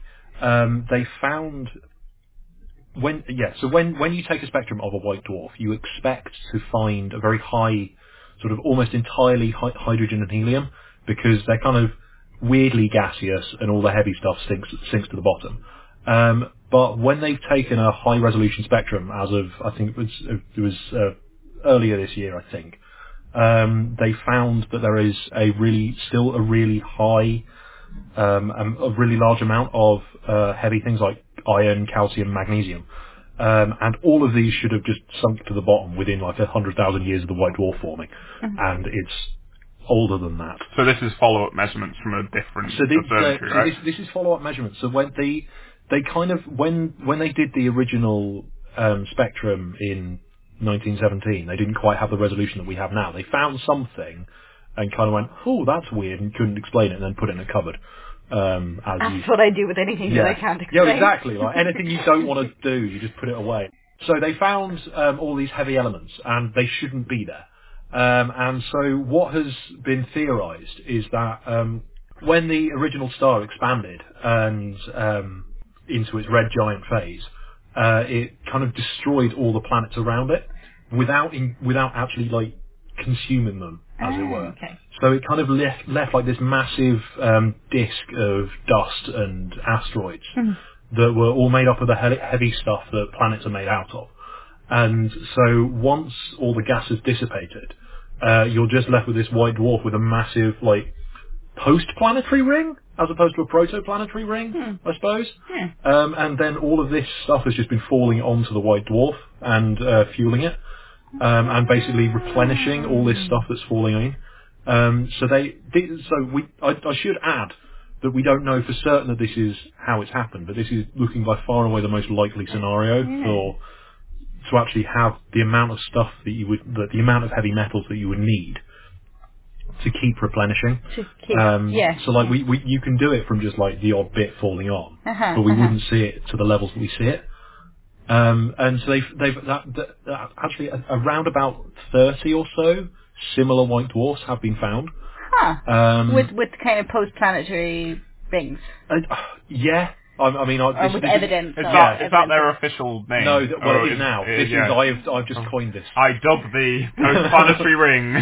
They found, when you take a spectrum of a white dwarf, you expect to find a very high, sort of almost entirely hydrogen and helium, because they're kind of weirdly gaseous and all the heavy stuff sinks to the bottom. But when they've taken a high resolution spectrum, as of, I think it was earlier this year, I think, they found that there is a really high, a really large amount of heavy things like iron, calcium, magnesium, and all of these should have just sunk to the bottom within like 100,000 years of the white dwarf forming, and it's older than that. So this is follow-up measurements from a different observatory, right? So this is follow-up measurements. So when they kind of when they did the original spectrum in 1917, they didn't quite have the resolution that we have now. They found something and kind of went, oh, that's weird, and couldn't explain it, and then put it in a cupboard. That's what I do with anything that I can't explain. Yeah, exactly. Like anything you don't want to do, you just put it away. So they found all these heavy elements, and they shouldn't be there. And so what has been theorised is that when the original star expanded and into its red giant phase, it kind of destroyed all the planets around it without actually like consuming them, as it were. Okay. So it kind of left like this massive disk of dust and asteroids that were all made up of the heavy stuff that planets are made out of. And so once all the gas has dissipated, you're just left with this white dwarf with a massive like post-planetary ring, as opposed to a protoplanetary ring, I suppose. Yeah. And then all of this stuff has just been falling onto the white dwarf and fueling it, and basically replenishing all this stuff that's falling in. I should add that we don't know for certain that this is how it's happened, but this is looking by far and away the most likely scenario for to actually have the amount of stuff the amount of heavy metals that you would need to keep replenishing. So like you can do it from just like the odd bit falling on, but we wouldn't see it to the levels that we see it. And so they've actually around about 30 or so similar white dwarfs have been found. Huh. With kind of post-planetary rings. Yeah. I mean, with evidence. Is that their official name? No, well, it is now. I've just coined this. I dub the post-planetary ring.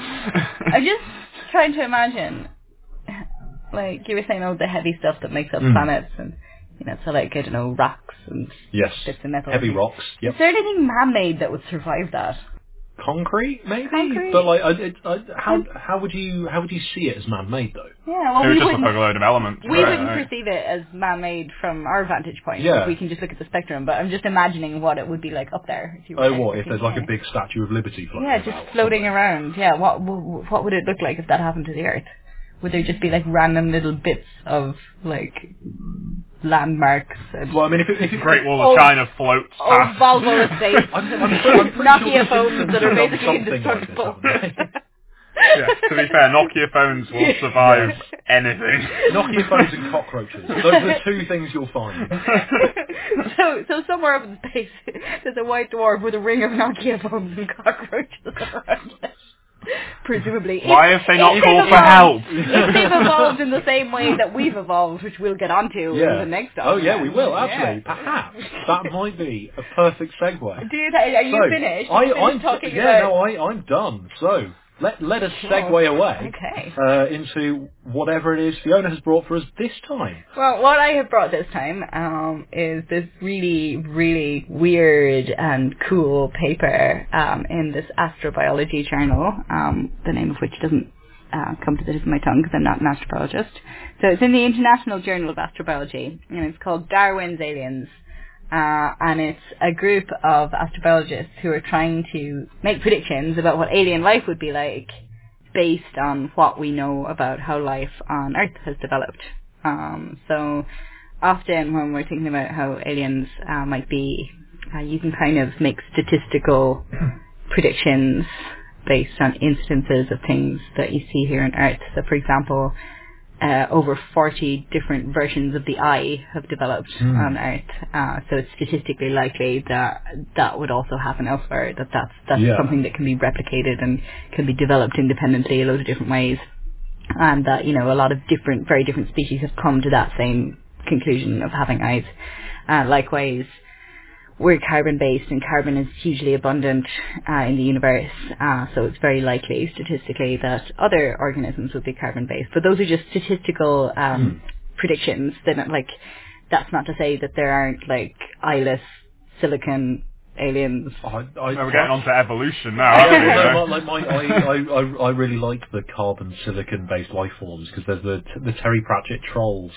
I'm just trying to imagine, like you were saying, all the heavy stuff that makes up planets, and you know, so like I don't know, rocks and bits of metal. Heavy rocks. Yep. Is there anything man-made that would survive that? Concrete, maybe, but like, how would you see it as man-made though? Yeah, well, it was just a load of elements. We wouldn't perceive it as man-made from our vantage point. Yeah, we can just look at the spectrum. But I'm just imagining what it would be like up there. If there's a big Statue of Liberty floating? Yeah, just floating around. Yeah, what would it look like if that happened to the Earth? Would there just be like random little bits of like landmarks? Well, I mean, if the Great Wall of China floats past, Volvo estates, Nokia phones that are basically indestructible. Yeah, to be fair, Nokia phones will survive anything. Nokia phones and cockroaches. Those are the two things you'll find. So somewhere up in space, there's a white dwarf with a ring of Nokia phones and cockroaches around it. Presumably. Why have they not called for help? If they've evolved in the same way that we've evolved, which we'll get onto in the next episode. Oh yeah, we will, actually. Yeah. Perhaps. That might be a perfect segue. Dude, are you finished? I'm done. So, let us segue away into whatever it is Fiona has brought for us this time. Well, what I have brought this time is this really, really weird and cool paper in this astrobiology journal, the name of which doesn't come to the tip of my tongue because I'm not an astrobiologist. So it's in the International Journal of Astrobiology, and it's called Darwin's Aliens. And it's a group of astrobiologists who are trying to make predictions about what alien life would be like based on what we know about how life on Earth has developed. So often when we're thinking about how aliens might be, you can kind of make statistical predictions based on instances of things that you see here on Earth. So for example, over 40 different versions of the eye have developed on Earth. So it's statistically likely that would also happen elsewhere, that's something that can be replicated and can be developed independently a load of different ways. And that, you know, a lot of very different species have come to that same conclusion of having eyes. Likewise, we're carbon-based, and carbon is hugely abundant in the universe, so it's very likely statistically that other organisms would be carbon-based. But those are just statistical predictions. They're not, like, that's not to say that there aren't, like, eyeless silicon aliens. We're getting onto evolution now, aren't we? I really like the carbon-silicon-based life forms, because there's the Terry Pratchett trolls,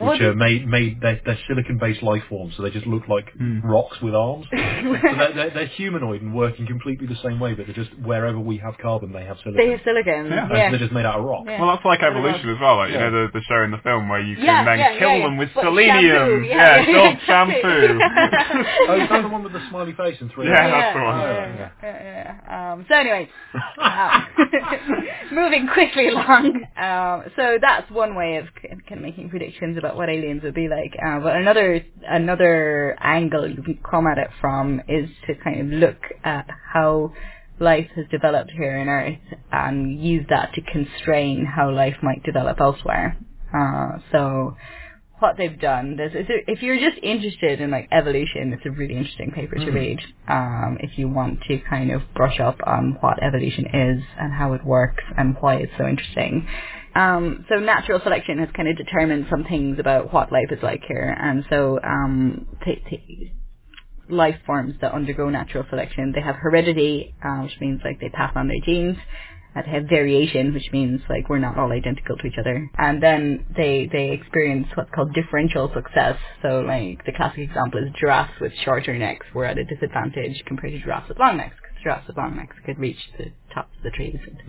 which are made they're silicon-based life forms, so they just look like rocks with arms. So they're humanoid and working completely the same way, but they're just, wherever we have carbon, they have silicon. They have silicon, yeah. They're just made out of rock. Yeah. Well, that's like evolution as well, like, you know, the show in the film where you can kill them with selenium. Shampoo, dog shampoo. Oh, is that the one with the smiley face and 3 eyes? Yeah, that's the one. So anyway, moving quickly along. So that's one way of kind of making predictions about what aliens would be like, but another angle you can come at it from is to kind of look at how life has developed here on Earth and use that to constrain how life might develop elsewhere. So what they've done, if you're just interested in like evolution, it's a really interesting paper to read if you want to kind of brush up on what evolution is and how it works and why it's so interesting. So natural selection has kind of determined some things about what life is like here, and so life forms that undergo natural selection, they have heredity, which means like they pass on their genes, and they have variation, which means like we're not all identical to each other, and then they experience what's called differential success. So like the classic example is giraffes with shorter necks were at a disadvantage compared to giraffes with long necks, because giraffes with long necks could reach the tops of the trees and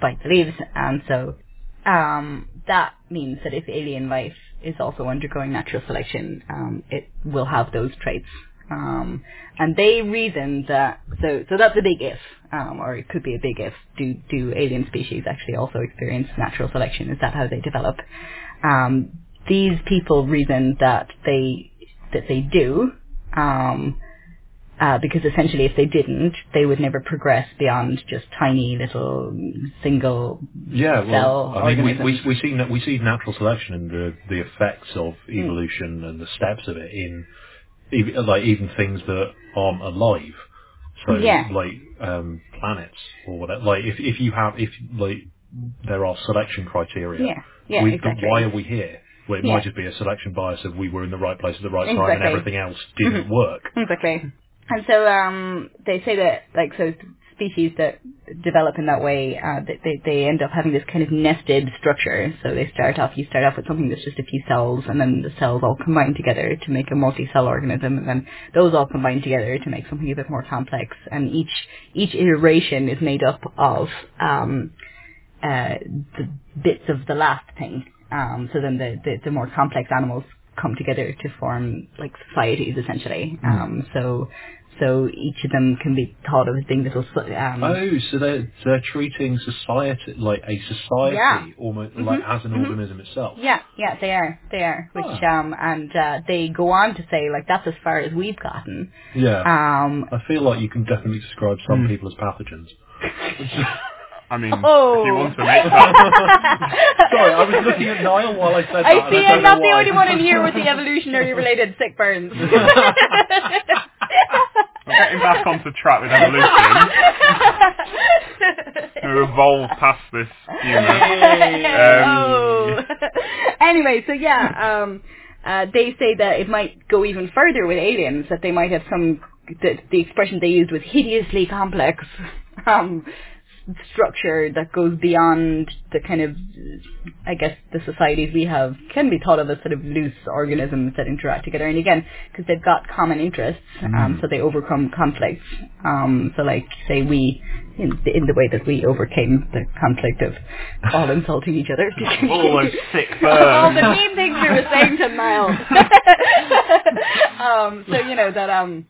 bite the leaves, and so that means that if alien life is also undergoing natural selection, it will have those traits. And they reason that, so that's a big if, or it could be a big if. Do alien species actually also experience natural selection? Is that how they develop? These people reason that they that they do, because essentially if they didn't, they would never progress beyond just tiny little single cell organisms. we see natural selection and the effects of evolution and the steps of it in even things that aren't alive. So planets or whatever. Like if there are selection criteria. Why are we here? Well, it might just be a selection bias of we were in the right place at the right time and everything else didn't work. Exactly. And so they say that, like, so species that develop in that way, they end up having this kind of nested structure. So they start off with something that's just a few cells, and then the cells all combine together to make a multi-cell organism, and then those all combine together to make something a bit more complex. And each iteration is made up of the bits of the last thing. So then the more complex animals come together to form, like, societies, essentially. So each of them can be thought of as being little... so they're treating society, like a society, almost like as an organism itself. Yeah, they are. Which, they go on to say, like, that's as far as we've gotten. Yeah. I feel like you can definitely describe some people as pathogens. I mean, if you want to make that. Sorry, I was looking at Niall while I said that. I see, I'm not the only one in here with the evolutionary-related sick burns. I'm getting back onto track with evolution. To evolve past this humour. Anyway, so they say that it might go even further with aliens, that they might have some... The expression they used was hideously complex... structure that goes beyond the kind of, I guess, the societies we have can be thought of as sort of loose organisms that interact together. And again, because they've got common interests, so they overcome conflicts. So, like, say we, in the way that we overcame the conflict of all insulting each other. All those sick birds. All the mean things we were saying to Niall. So, you know, that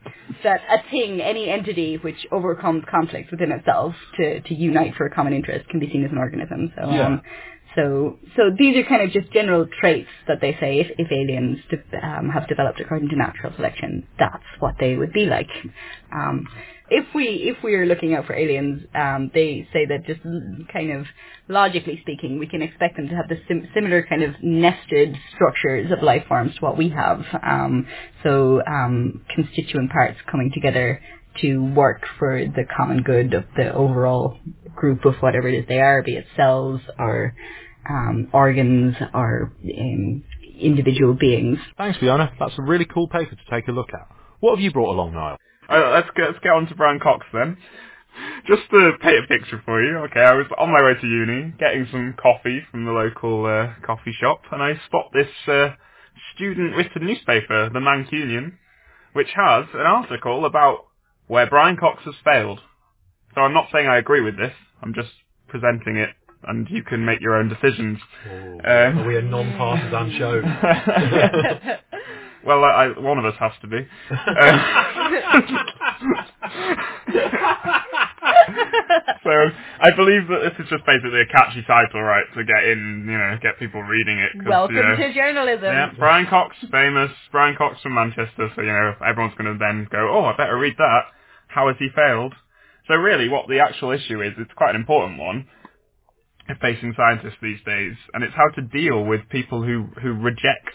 a thing, any entity which overcomes conflicts within itself to unite for a common interest can be seen as an organism. So so these are kind of just general traits that they say if aliens have developed according to natural selection, that's what they would be like. If we are looking out for aliens, they say that just kind of logically speaking, we can expect them to have the similar kind of nested structures of life forms to what we have. So constituent parts coming together to work for the common good of the overall group of whatever it is they are, be it cells or organs or individual beings. Thanks, Fiona. That's a really cool paper to take a look at. What have you brought along, Niall? Let's get on to Brian Cox then. Just to paint a picture for you, okay, I was on my way to uni, getting some coffee from the local coffee shop, and I spot this student-written newspaper, The Mancunian, which has an article about where Brian Cox has failed. So I'm not saying I agree with this, I'm just presenting it, and you can make your own decisions. Oh, are we a non-partisan show? Well, one of us has to be. So I believe that this is just basically a catchy title, right, to get in, you know, get people reading it. Welcome to journalism. Yeah, Brian Cox, famous. Brian Cox from Manchester. So, you know, everyone's going to then go, oh, I better read that. How has he failed? So really what the actual issue is, it's quite an important one facing scientists these days, and it's how to deal with people who reject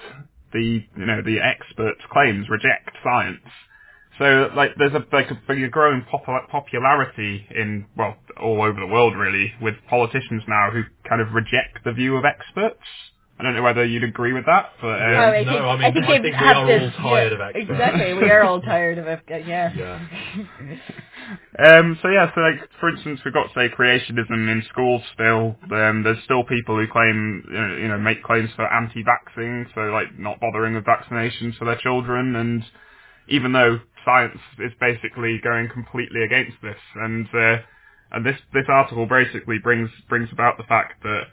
the experts' claims, reject science. So, like, there's a growing popularity in, well, all over the world, really, with politicians now who kind of reject the view of experts. I don't know whether you'd agree with that, but... I think we are all tired of experts. Exactly, we are all tired of experts, So, like, for instance, we've got, say, creationism in schools still. There's still people who claim, make claims for anti-vaxxing, so, like, not bothering with vaccinations for their children, and even though science is basically going completely against this. And this article basically brings about the fact that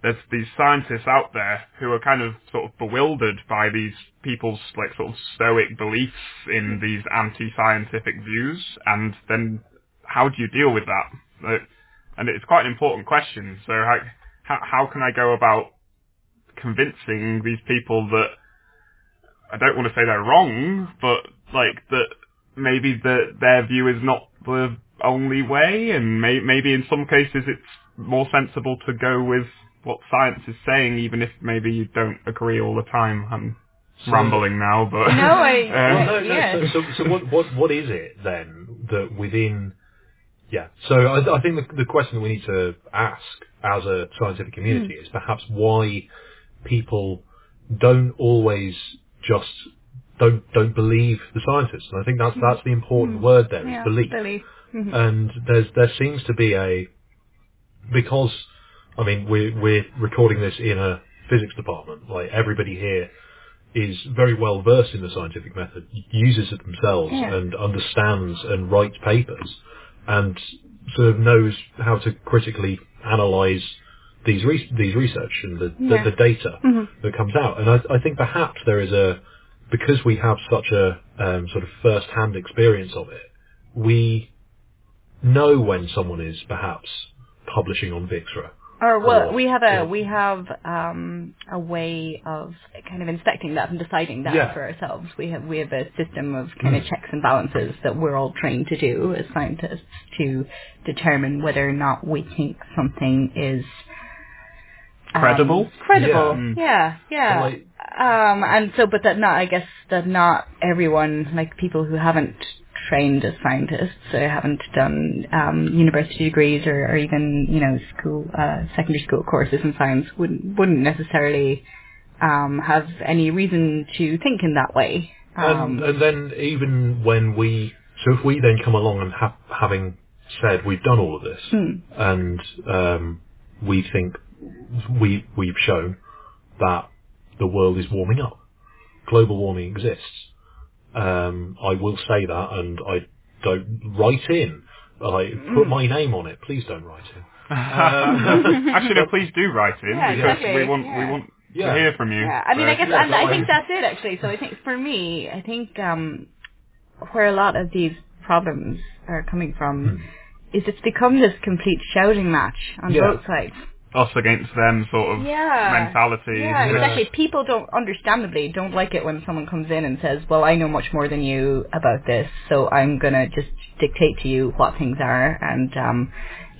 there's these scientists out there who are kind of sort of bewildered by these people's, like, sort of stoic beliefs in these anti-scientific views, and then how do you deal with that? And it's quite an important question. So how can I go about convincing these people that I don't want to say they're wrong, but like that maybe their view is not the only way, and maybe in some cases it's more sensible to go with what science is saying, even if maybe you don't agree all the time. I'm rambling now, but So what is it then that within? Yeah. So I think the question that we need to ask as a scientific community is perhaps why people don't always just don't believe the scientists. And I think that's the important word there, is belief. Mm-hmm. And there seems to be because I mean we're recording this in a physics department. Like everybody here is very well versed in the scientific method, uses it themselves and understands and writes papers and sort of knows how to critically analyse these research and the data that comes out. And I think perhaps there is because we have such a sort of first-hand experience of it, we know when someone is perhaps publishing on Vixra. We have a way of kind of inspecting that and deciding that for ourselves. We have a system of kind of checks and balances that we're all trained to do as scientists to determine whether or not we think something is credible. But not everyone, like people who haven't trained as scientists, so haven't done university degrees or even school secondary school courses in science, wouldn't necessarily have any reason to think in that way. And then even when if we then come along and having said we've done all of this and we think we've shown that the world is warming up, global warming exists. I will say that, and I don't write in. I put my name on it. Please don't write in. Actually, no, please do write in, because we want to hear from you. Yeah. I mean, so, I guess, and I think that's it, actually. So I think, for me, where a lot of these problems are coming from is it's become this complete shouting match on both sides. Us against them sort of mentality. Yeah, exactly. People understandably don't like it when someone comes in and says, well, I know much more than you about this, so I'm going to just dictate to you what things are, and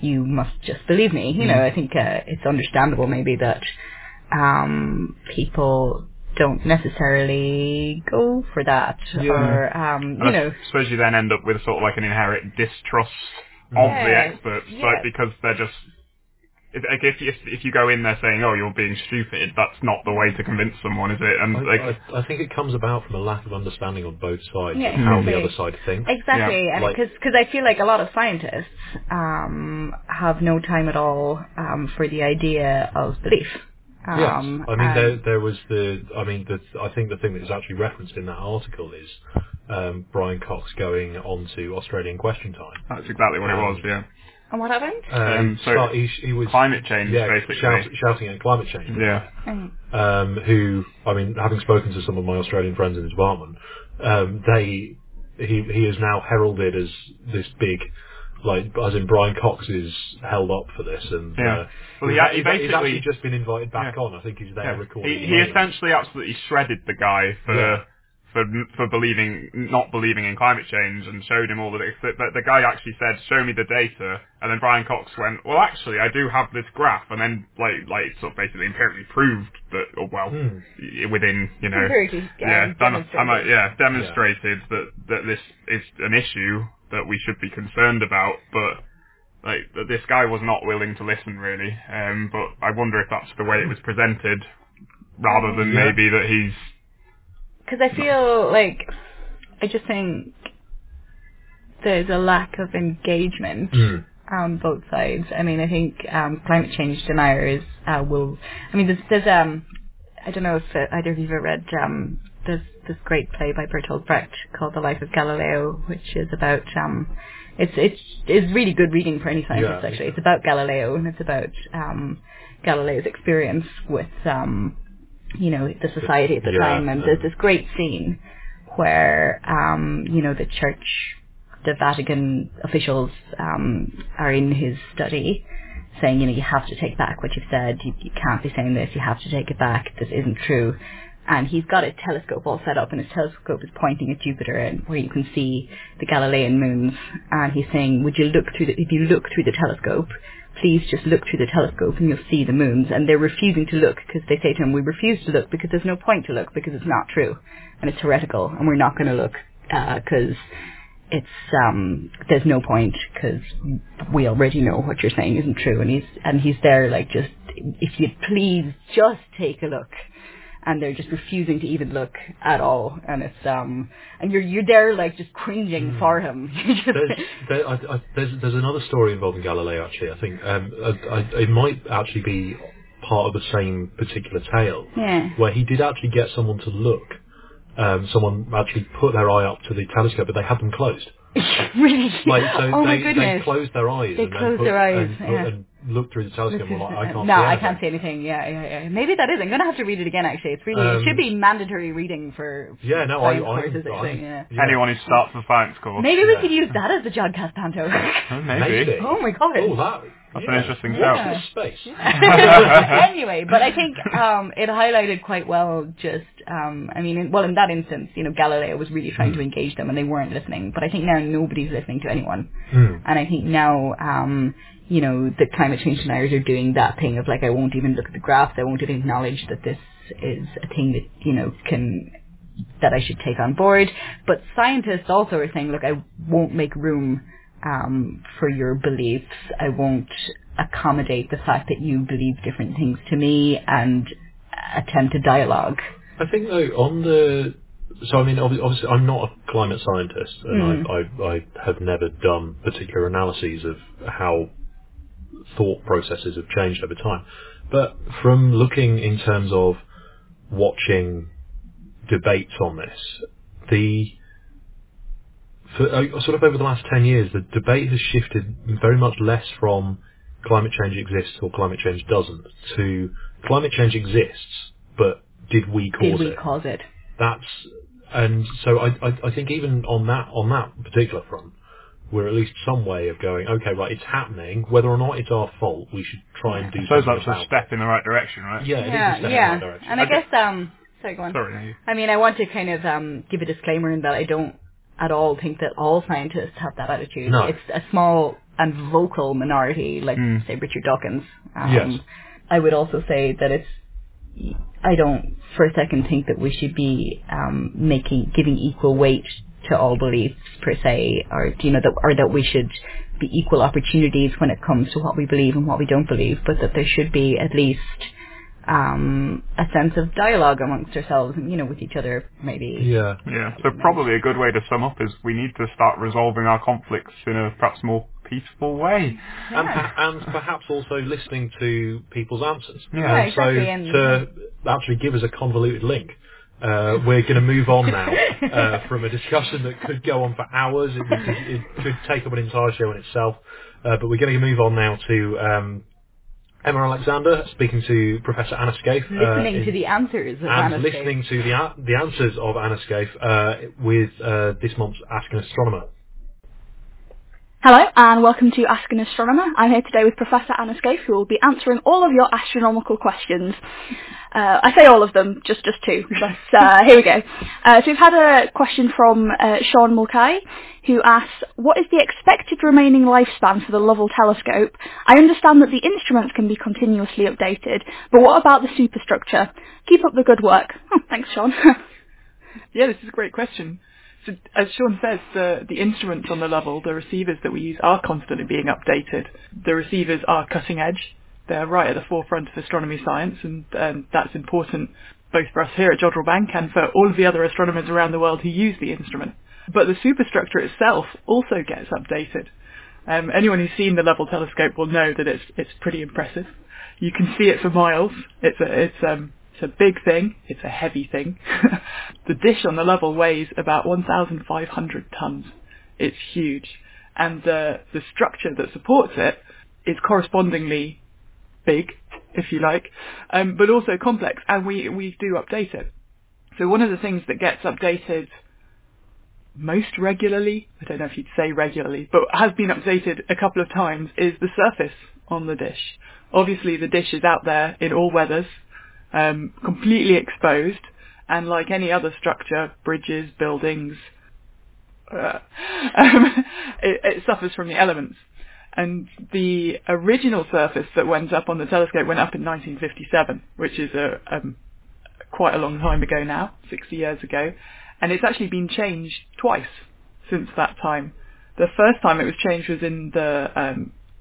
you must just believe me. I think it's understandable maybe that people don't necessarily go for that. Yeah. Or, I suppose you then end up with sort of like an inherent distrust of the experts, like, because they're just... If you go in there saying, oh, you're being stupid, that's not the way to convince someone, is it? And I think it comes about from a lack of understanding on both sides of how the other side thinks. Exactly, because I feel like a lot of scientists have no time at all for the idea of belief. Yes, I mean there was the. I mean, I think the thing that is actually referenced in that article is Brian Cox going on to Australian Question Time. That's exactly what it was. Yeah. And what happened? He was climate change, basically shouting at climate change. Yeah. Who, I mean, having spoken to some of my Australian friends in the department, he is now heralded as this big, like, as in Brian Cox is held up for this, and he basically he's actually just been invited back on. I think he's there recording. He essentially absolutely shredded the guy for not believing in climate change, and showed him all of this. But the guy actually said, show me the data, and then Brian Cox went, well, actually, I do have this graph, and then, like sort of basically empirically proved that, within, demonstrated that this is an issue that we should be concerned about, but... like, that this guy was not willing to listen, really, but I wonder if that's the way it was presented, rather than maybe that he's... Because I feel like, I just think there's a lack of engagement on both sides. I mean, I think climate change deniers will... I mean, there's I don't know if either of you have read this great play by Bertolt Brecht called The Life of Galileo, which is about... It's really good reading for any scientist, actually. It's about Galileo, and it's about Galileo's experience with... the society at the time, and there's this great scene where, the church, the Vatican officials are in his study saying, you have to take back what you've said, you can't be saying this, you have to take it back, this isn't true. and he's got his telescope all set up, and his telescope is pointing at Jupiter, and where you can see the Galilean moons, and he's saying, "Would you look through the, if you look through the telescope, please just look through the telescope and you'll see the moons." And they're refusing to look, because they say to him, "We refuse to look because there's no point to look, because it's not true and it's heretical, and we're not going to look because there's no point, because we already know what you're saying isn't true." And he's there like, "Just, if you'd please just take a look." And they're just refusing to even look at all, and it's and you're there like just cringing for him. There's another story involving Galileo, actually. I think it might actually be part of the same particular tale, where he did actually get someone to look. Someone actually put their eye up to the telescope, but they had them closed. Really? Like, so they closed their eyes. And looked through the telescope and were like, I can't see anything. Yeah. Maybe that is. I'm going to have to read it again, actually. It's really, it should be mandatory reading for anyone who starts the science course. Maybe we could use that as the Jodcast panto. Maybe. Oh, my God. Oh, that... That's an interesting space. Anyway, but I think it highlighted quite well just, in that instance, Galileo was really trying to engage them and they weren't listening. But I think now nobody's listening to anyone. And I think now, the climate change deniers are doing that thing of like, I won't even look at the graphs, I won't even acknowledge that this is a thing that, that I should take on board. But scientists also are saying, look, I won't make room for your beliefs. I won't accommodate the fact that you believe different things to me and attempt a dialogue. I think though obviously I'm not a climate scientist, and I have never done particular analyses of how thought processes have changed over time. But from looking in terms of watching debates on this, over the last 10 years, the debate has shifted very much less from climate change exists or climate change doesn't to climate change exists, but did we cause it? I think even on that particular front, we're at least some way of going, okay, right, it's happening. Whether or not it's our fault, we should try and do something about it. I suppose that's a step in the right direction, right? Yeah, it is a step in the right direction. And I guess, sorry, go on. Sorry. I want to kind of give a disclaimer in that I don't at all think that all scientists have that attitude. No. It's a small and vocal minority, like, say, Richard Dawkins. Yes. I would also say that I don't for a second think that we should be giving equal weight to all beliefs per se, or that we should be equal opportunities when it comes to what we believe and what we don't believe, but that there should be at least a sense of dialogue amongst ourselves and, with each other, maybe. Yeah. So probably a good way to sum up is we need to start resolving our conflicts in a perhaps more peaceful way. Yeah. And perhaps also listening to people's answers. Yeah. And to actually give us a convoluted link. We're going to move on now from a discussion that could go on for hours. It could take up an entire show in itself. But we're going to move on now to... Emma Alexander speaking to Professor Anna Scaife. Listening to the answers of Anna Scaife with this month's Ask an Astronomer. Hello and welcome to Ask an Astronomer. I'm here today with Professor Anna Scaife, who will be answering all of your astronomical questions. I say all of them, just two, but here we go. So we've had a question from Sean Mulcahy, who asks, what is the expected remaining lifespan for the Lovell telescope? I understand that the instruments can be continuously updated, but what about the superstructure? Keep up the good work. Oh, thanks, Sean. Yeah, this is a great question. So, as Sean says, the instruments on the Lovell, the receivers that we use, are constantly being updated. The receivers are cutting edge. They're right at the forefront of astronomy science, and that's important both for us here at Jodrell Bank and for all of the other astronomers around the world who use the instrument. But the superstructure itself also gets updated. Anyone who's seen the Lovell telescope will know that it's pretty impressive. You can see it for miles. It's a big thing. It's a heavy thing. The dish on the Lovell weighs about 1,500 tons. It's huge. And the structure that supports it is correspondingly big, if you like, but also complex. And we do update it. So one of the things that gets updated most regularly, I don't know if you'd say regularly, but has been updated a couple of times, is the surface on the dish. Obviously, the dish is out there in all weathers. Completely exposed, And like any other structure, bridges, buildings, it suffers from the elements. And the original surface that went up on the telescope went up in 1957, which is quite a long time ago now, 60 years ago. And it's actually been changed twice since that time. The first time it was changed was in the,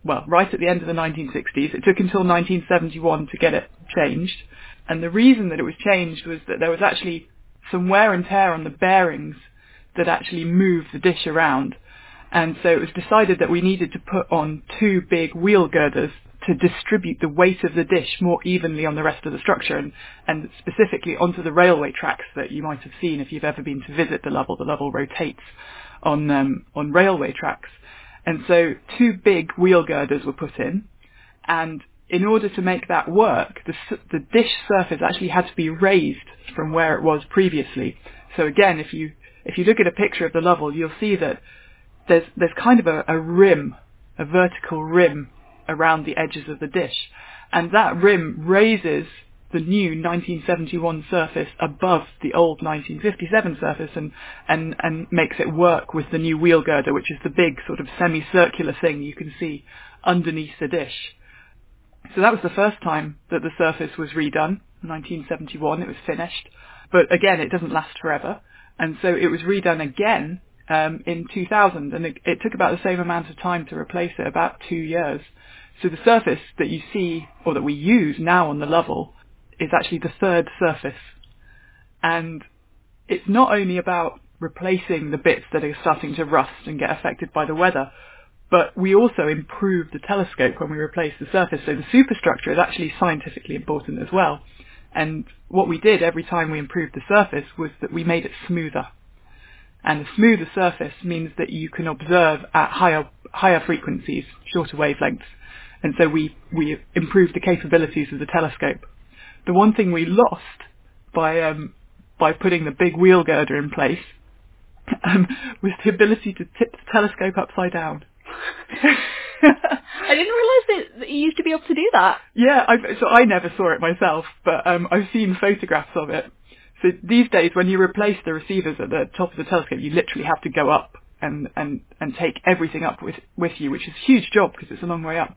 right at the end of the 1960s. It took until 1971 to get it changed. And the reason that it was changed was that there was actually some wear and tear on the bearings that actually moved the dish around. And so it was decided that we needed to put on two big wheel girders to distribute the weight of the dish more evenly on the rest of the structure, and specifically onto the railway tracks that you might have seen if you've ever been to visit the Lovell. The Lovell rotates on railway tracks. And so two big wheel girders were put in, and in order to make that work, the dish surface actually had to be raised from where it was previously. So again, if you look at a picture of the Lovell, you'll see that there's kind of a rim, a vertical rim around the edges of the dish. And that rim raises the new 1971 surface above the old 1957 surface and makes it work with the new wheel girder, which is the big sort of semicircular thing you can see underneath the dish. So that was the first time that the surface was redone. 1971, it was finished. But again, it doesn't last forever. And so it was redone again in 2000, and it took about the same amount of time to replace it, about 2 years. So the surface that you see, or that we use now on the Lovell, is actually the third surface. And it's not only about replacing the bits that are starting to rust and get affected by the weather, but we also improve the telescope when we replace the surface. So the superstructure is actually scientifically important as well. And what we did every time we improved the surface was that we made it smoother. And a smoother surface means that you can observe at higher frequencies, shorter wavelengths. And so we improved the capabilities of the telescope. The one thing we lost by putting the big wheel girder in place was the ability to tip the telescope upside down. I didn't realise that you used to be able to do that. Yeah, so I never saw it myself, but I've seen photographs of it. So these days, when you replace the receivers at the top of the telescope, you literally have to go up and take everything up with you, which is a huge job because it's a long way up.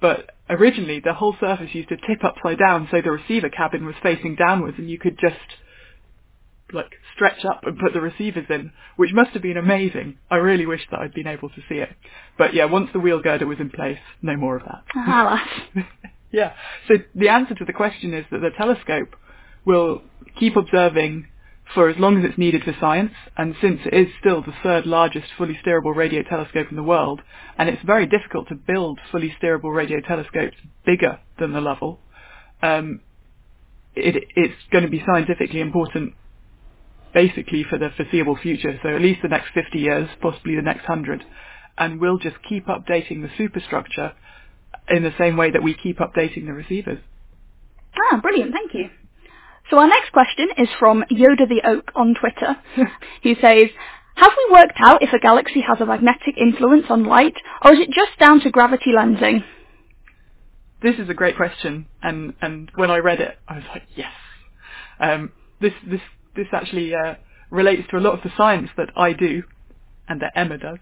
But originally, the whole surface used to tip upside down, so the receiver cabin was facing downwards, and you could just stretch up and put the receivers in, which must have been amazing. I really wish that I'd been able to see it. But yeah, once the wheel girder was in place, no more of that. Yeah. So the answer to the question is that the telescope will keep observing for as long as it's needed for science, and since it is still the third largest fully steerable radio telescope in the world, and it's very difficult to build fully steerable radio telescopes bigger than the Lovell, it's going to be scientifically important basically for the foreseeable future, so at least the next 50 years, possibly the next 100. And we'll just keep updating the superstructure in the same way that we keep updating the receivers. Ah, brilliant, thank you. So our next question is from Yoda the Oak on Twitter, who says, have we worked out if a galaxy has a magnetic influence on light, or is it just down to gravity lensing? This is a great question, and when I read it, I was like, yes. This actually relates to a lot of the science that I do, and that Emma does.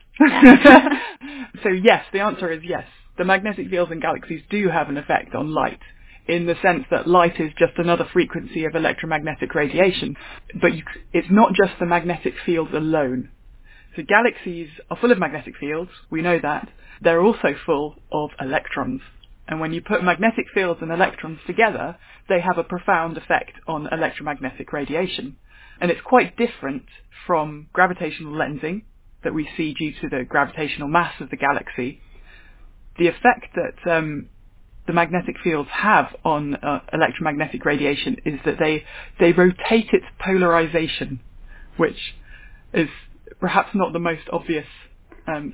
So yes, the answer is yes. The magnetic fields in galaxies do have an effect on light, in the sense that light is just another frequency of electromagnetic radiation. But it's not just the magnetic fields alone. So galaxies are full of magnetic fields, we know that. They're also full of electrons. And when you put magnetic fields and electrons together, they have a profound effect on electromagnetic radiation. And it's quite different from gravitational lensing that we see due to the gravitational mass of the galaxy. The effect that the magnetic fields have on electromagnetic radiation is that they rotate its polarization, which is perhaps not the most obvious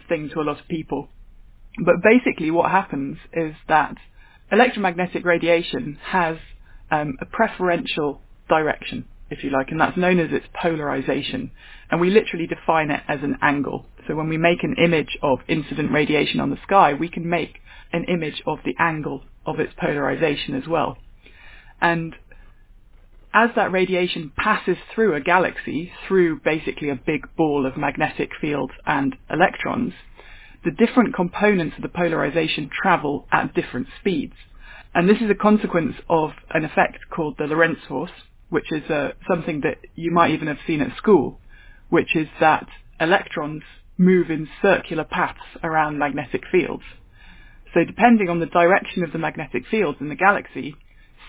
thing to a lot of people. But basically what happens is that electromagnetic radiation has a preferential direction, if you like, and that's known as its polarization. And we literally define it as an angle. So when we make an image of incident radiation on the sky, we can make an image of the angle of its polarization as well. And as that radiation passes through a galaxy, through basically a big ball of magnetic fields and electrons, the different components of the polarization travel at different speeds. And this is a consequence of an effect called the Lorentz force, which is something that you might even have seen at school, which is that electrons move in circular paths around magnetic fields. So depending on the direction of the magnetic fields in the galaxy,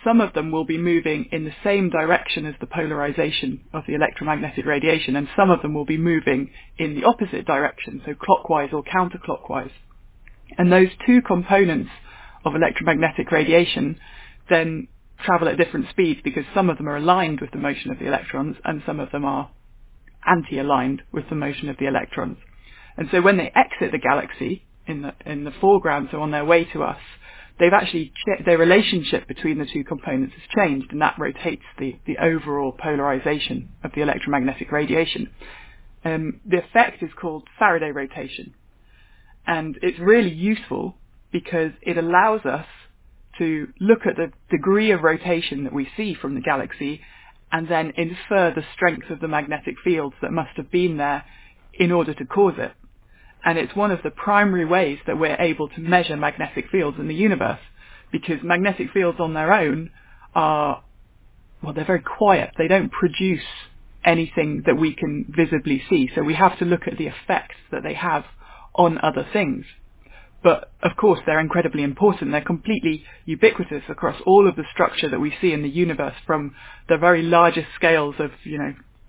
some of them will be moving in the same direction as the polarization of the electromagnetic radiation, and some of them will be moving in the opposite direction, so clockwise or counterclockwise. And those two components of electromagnetic radiation then travel at different speeds because some of them are aligned with the motion of the electrons and some of them are anti-aligned with the motion of the electrons. And so when they exit the galaxy in the foreground, so on their way to us, they've actually, their relationship between the two components has changed, and that rotates the overall polarization of the electromagnetic radiation. The effect is called Faraday rotation, and it's really useful because it allows us to look at the degree of rotation that we see from the galaxy and then infer the strength of the magnetic fields that must have been there in order to cause it. And it's one of the primary ways that we're able to measure magnetic fields in the universe, because magnetic fields on their own are, well, they're very quiet. They don't produce anything that we can visibly see. So we have to look at the effects that they have on other things. But, of course, they're incredibly important. They're completely ubiquitous across all of the structure that we see in the universe, from the very largest scales of,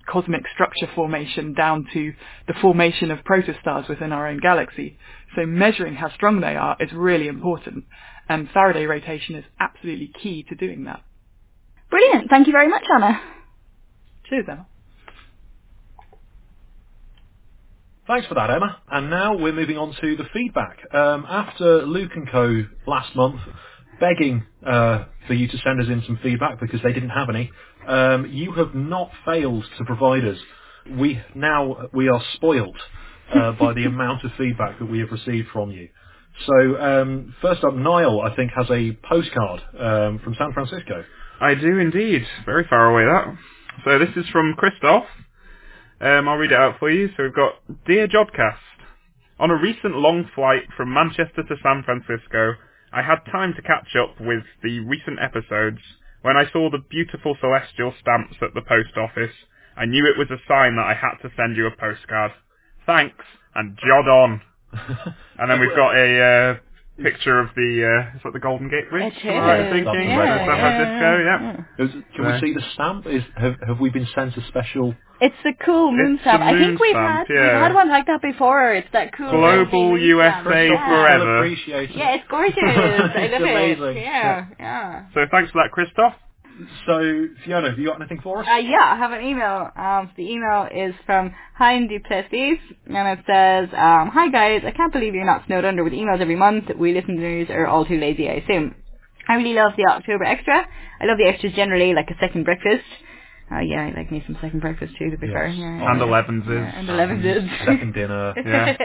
cosmic structure formation down to the formation of protostars within our own galaxy. So measuring how strong they are is really important, and Faraday rotation is absolutely key to doing that. Brilliant. Thank you very much, Anna. Cheers, Emma. Thanks for that, Emma. And now we're moving on to the feedback. After Luke & Co last month begging for you to send us in some feedback because they didn't have any, you have not failed to provide us. We are spoilt by the amount of feedback that we have received from you. So first up, Niall, I think, has a postcard from San Francisco. I do indeed. Very far away, that. So this is from Christoph. I'll read it out for you. So we've got, Dear Jodcast, on a recent long flight from Manchester to San Francisco, I had time to catch up with the recent episodes. When I saw the beautiful celestial stamps at the post office, I knew it was a sign that I had to send you a postcard. Thanks, and Jod on. And then we've got a picture of the it's like the Golden Gate Bridge. San Francisco. Can we see the stamp? Have we been sent a special? It's the cool moon stamp. I think we've had one like that before. It's that cool Global USA Forever. Yeah, it's gorgeous. I love it. Yeah. So thanks for that, Christoph. So, Fiona, have you got anything for us? Yeah, I have an email. The email is from Hein Du Plessis, and it says, Hi guys, I can't believe you're not snowed under with emails every month. We listeners are all too lazy, I assume. I really love the October Extra. I love the extras generally, like a second breakfast. Yeah, I like me some second breakfast too, to be fair. Yeah. And 11s. And 11s. Second dinner. Yeah.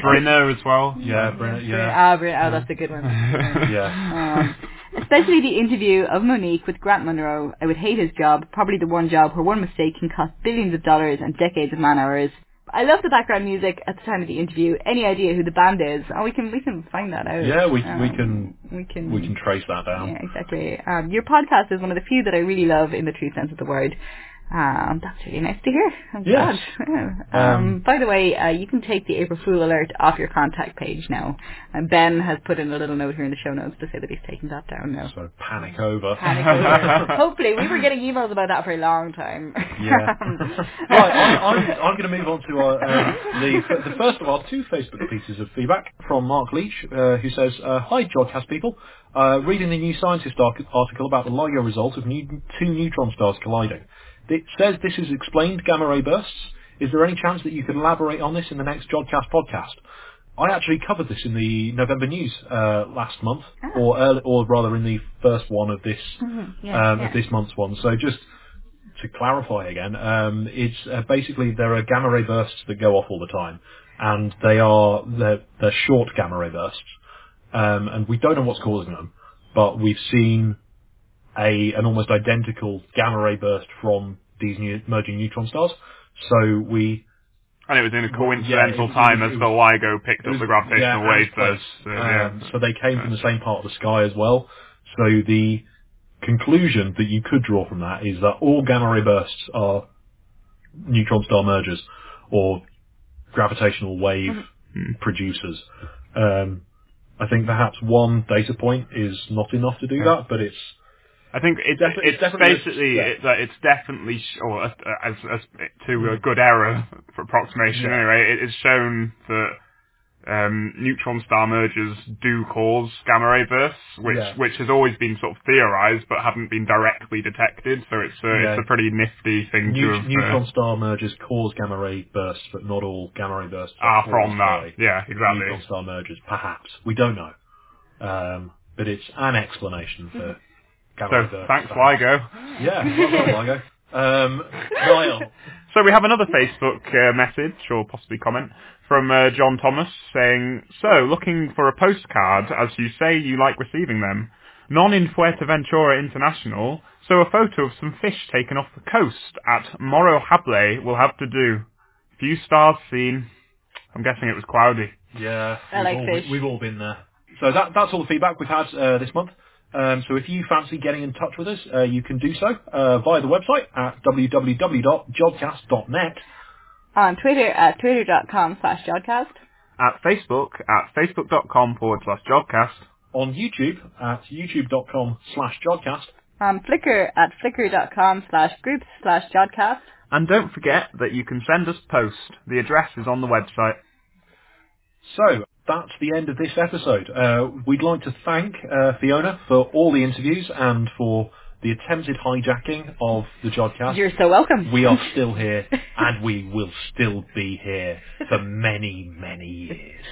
Brinner as well. Yeah, Brinner, yeah. Brinner, that's a good one. Yeah. Especially the interview of Monique with Grant Munro. I would hate his job, probably the one job where one mistake can cost billions of dollars and decades of man hours. I love the background music at the time of the interview. Any idea who the band is? Oh, we can find that out. Yeah, we can trace that down. Yeah, exactly. Your podcast is one of the few that I really love in the true sense of the word. That's really nice to hear. I'm glad. Yeah. By the way, you can take the April Fool alert off your contact page now. And Ben has put in a little note here in the show notes to say that he's taken that down now. So panic over. Hopefully, we were getting emails about that for a long time. Yeah. Right, I'm going to move on to the first of our two Facebook pieces of feedback from Mark Leach, who says, Hi Jodcast people, reading the New Scientist article about the LIGO result of two neutron stars colliding. It says this is explained gamma ray bursts. Is there any chance that you could elaborate on this in the next Jodcast podcast? I actually covered this in the November news last month, or rather in the first one of this of this month's one. So just to clarify again, it's basically there are gamma ray bursts that go off all the time, and they're short gamma ray bursts, and we don't know what's causing them, but we've seen an almost identical gamma ray burst from these new merging neutron stars. So we... And it was in a coincidental time as the LIGO picked up the gravitational wave burst. So they came from the same part of the sky as well. So the conclusion that you could draw from that is that all gamma ray bursts are neutron star mergers or gravitational wave producers. I think perhaps one data point is not enough to do that, but it's... I think it's definitely, to a good error for approximation anyway, it is shown that neutron star mergers do cause gamma ray bursts, which has always been sort of theorised but haven't been directly detected, so it's a pretty nifty thing to have... Neutron star mergers cause gamma ray bursts, but not all gamma ray bursts are from that. Yeah, exactly. Neutron star mergers, perhaps. We don't know. But it's an explanation for... Gamma so, thanks, LIGO. Yeah, well done, LIGO. Niall. So we have another Facebook message, or possibly comment, from John Thomas, saying, so, looking for a postcard, as you say you like receiving them. None in Fuerteventura International, so a photo of some fish taken off the coast at Morro Hable will have to do. Few stars seen. I'm guessing it was cloudy. Yeah. We've all been there. So that's all the feedback we've had this month. So if you fancy getting in touch with us, you can do so via the website at www.jodcast.net. On Twitter at twitter.com/Jodcast. At Facebook at facebook.com/Jodcast. On YouTube at youtube.com/Jodcast. On Flickr at flickr.com/groups/Jodcast. And don't forget that you can send us post. The address is on the website. So... That's the end of this episode. We'd like to thank Fiona for all the interviews and for the attempted hijacking of the Jodcast. You're so welcome. We are still here, and we will still be here for many, many years.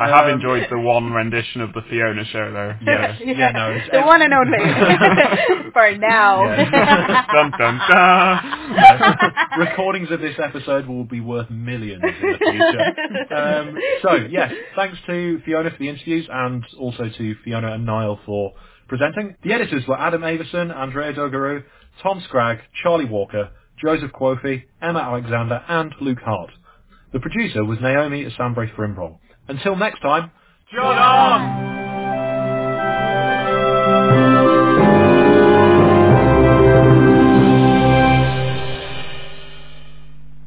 I have enjoyed the one rendition of the Fiona show, though. The one and only. For now. Yeah. Dun, dun, dun. Recordings of this episode will be worth millions in the future. Thanks to Fiona for the interviews, and also to Fiona and Niall for presenting. The editors were Adam Averson, Andrea Dogarou, Tom Scragg, Charlie Walker, Joseph Quofi, Emma Alexander, and Luke Hart. The producer was Naomi Asambri-Frimbroll. Until next time, Jod on!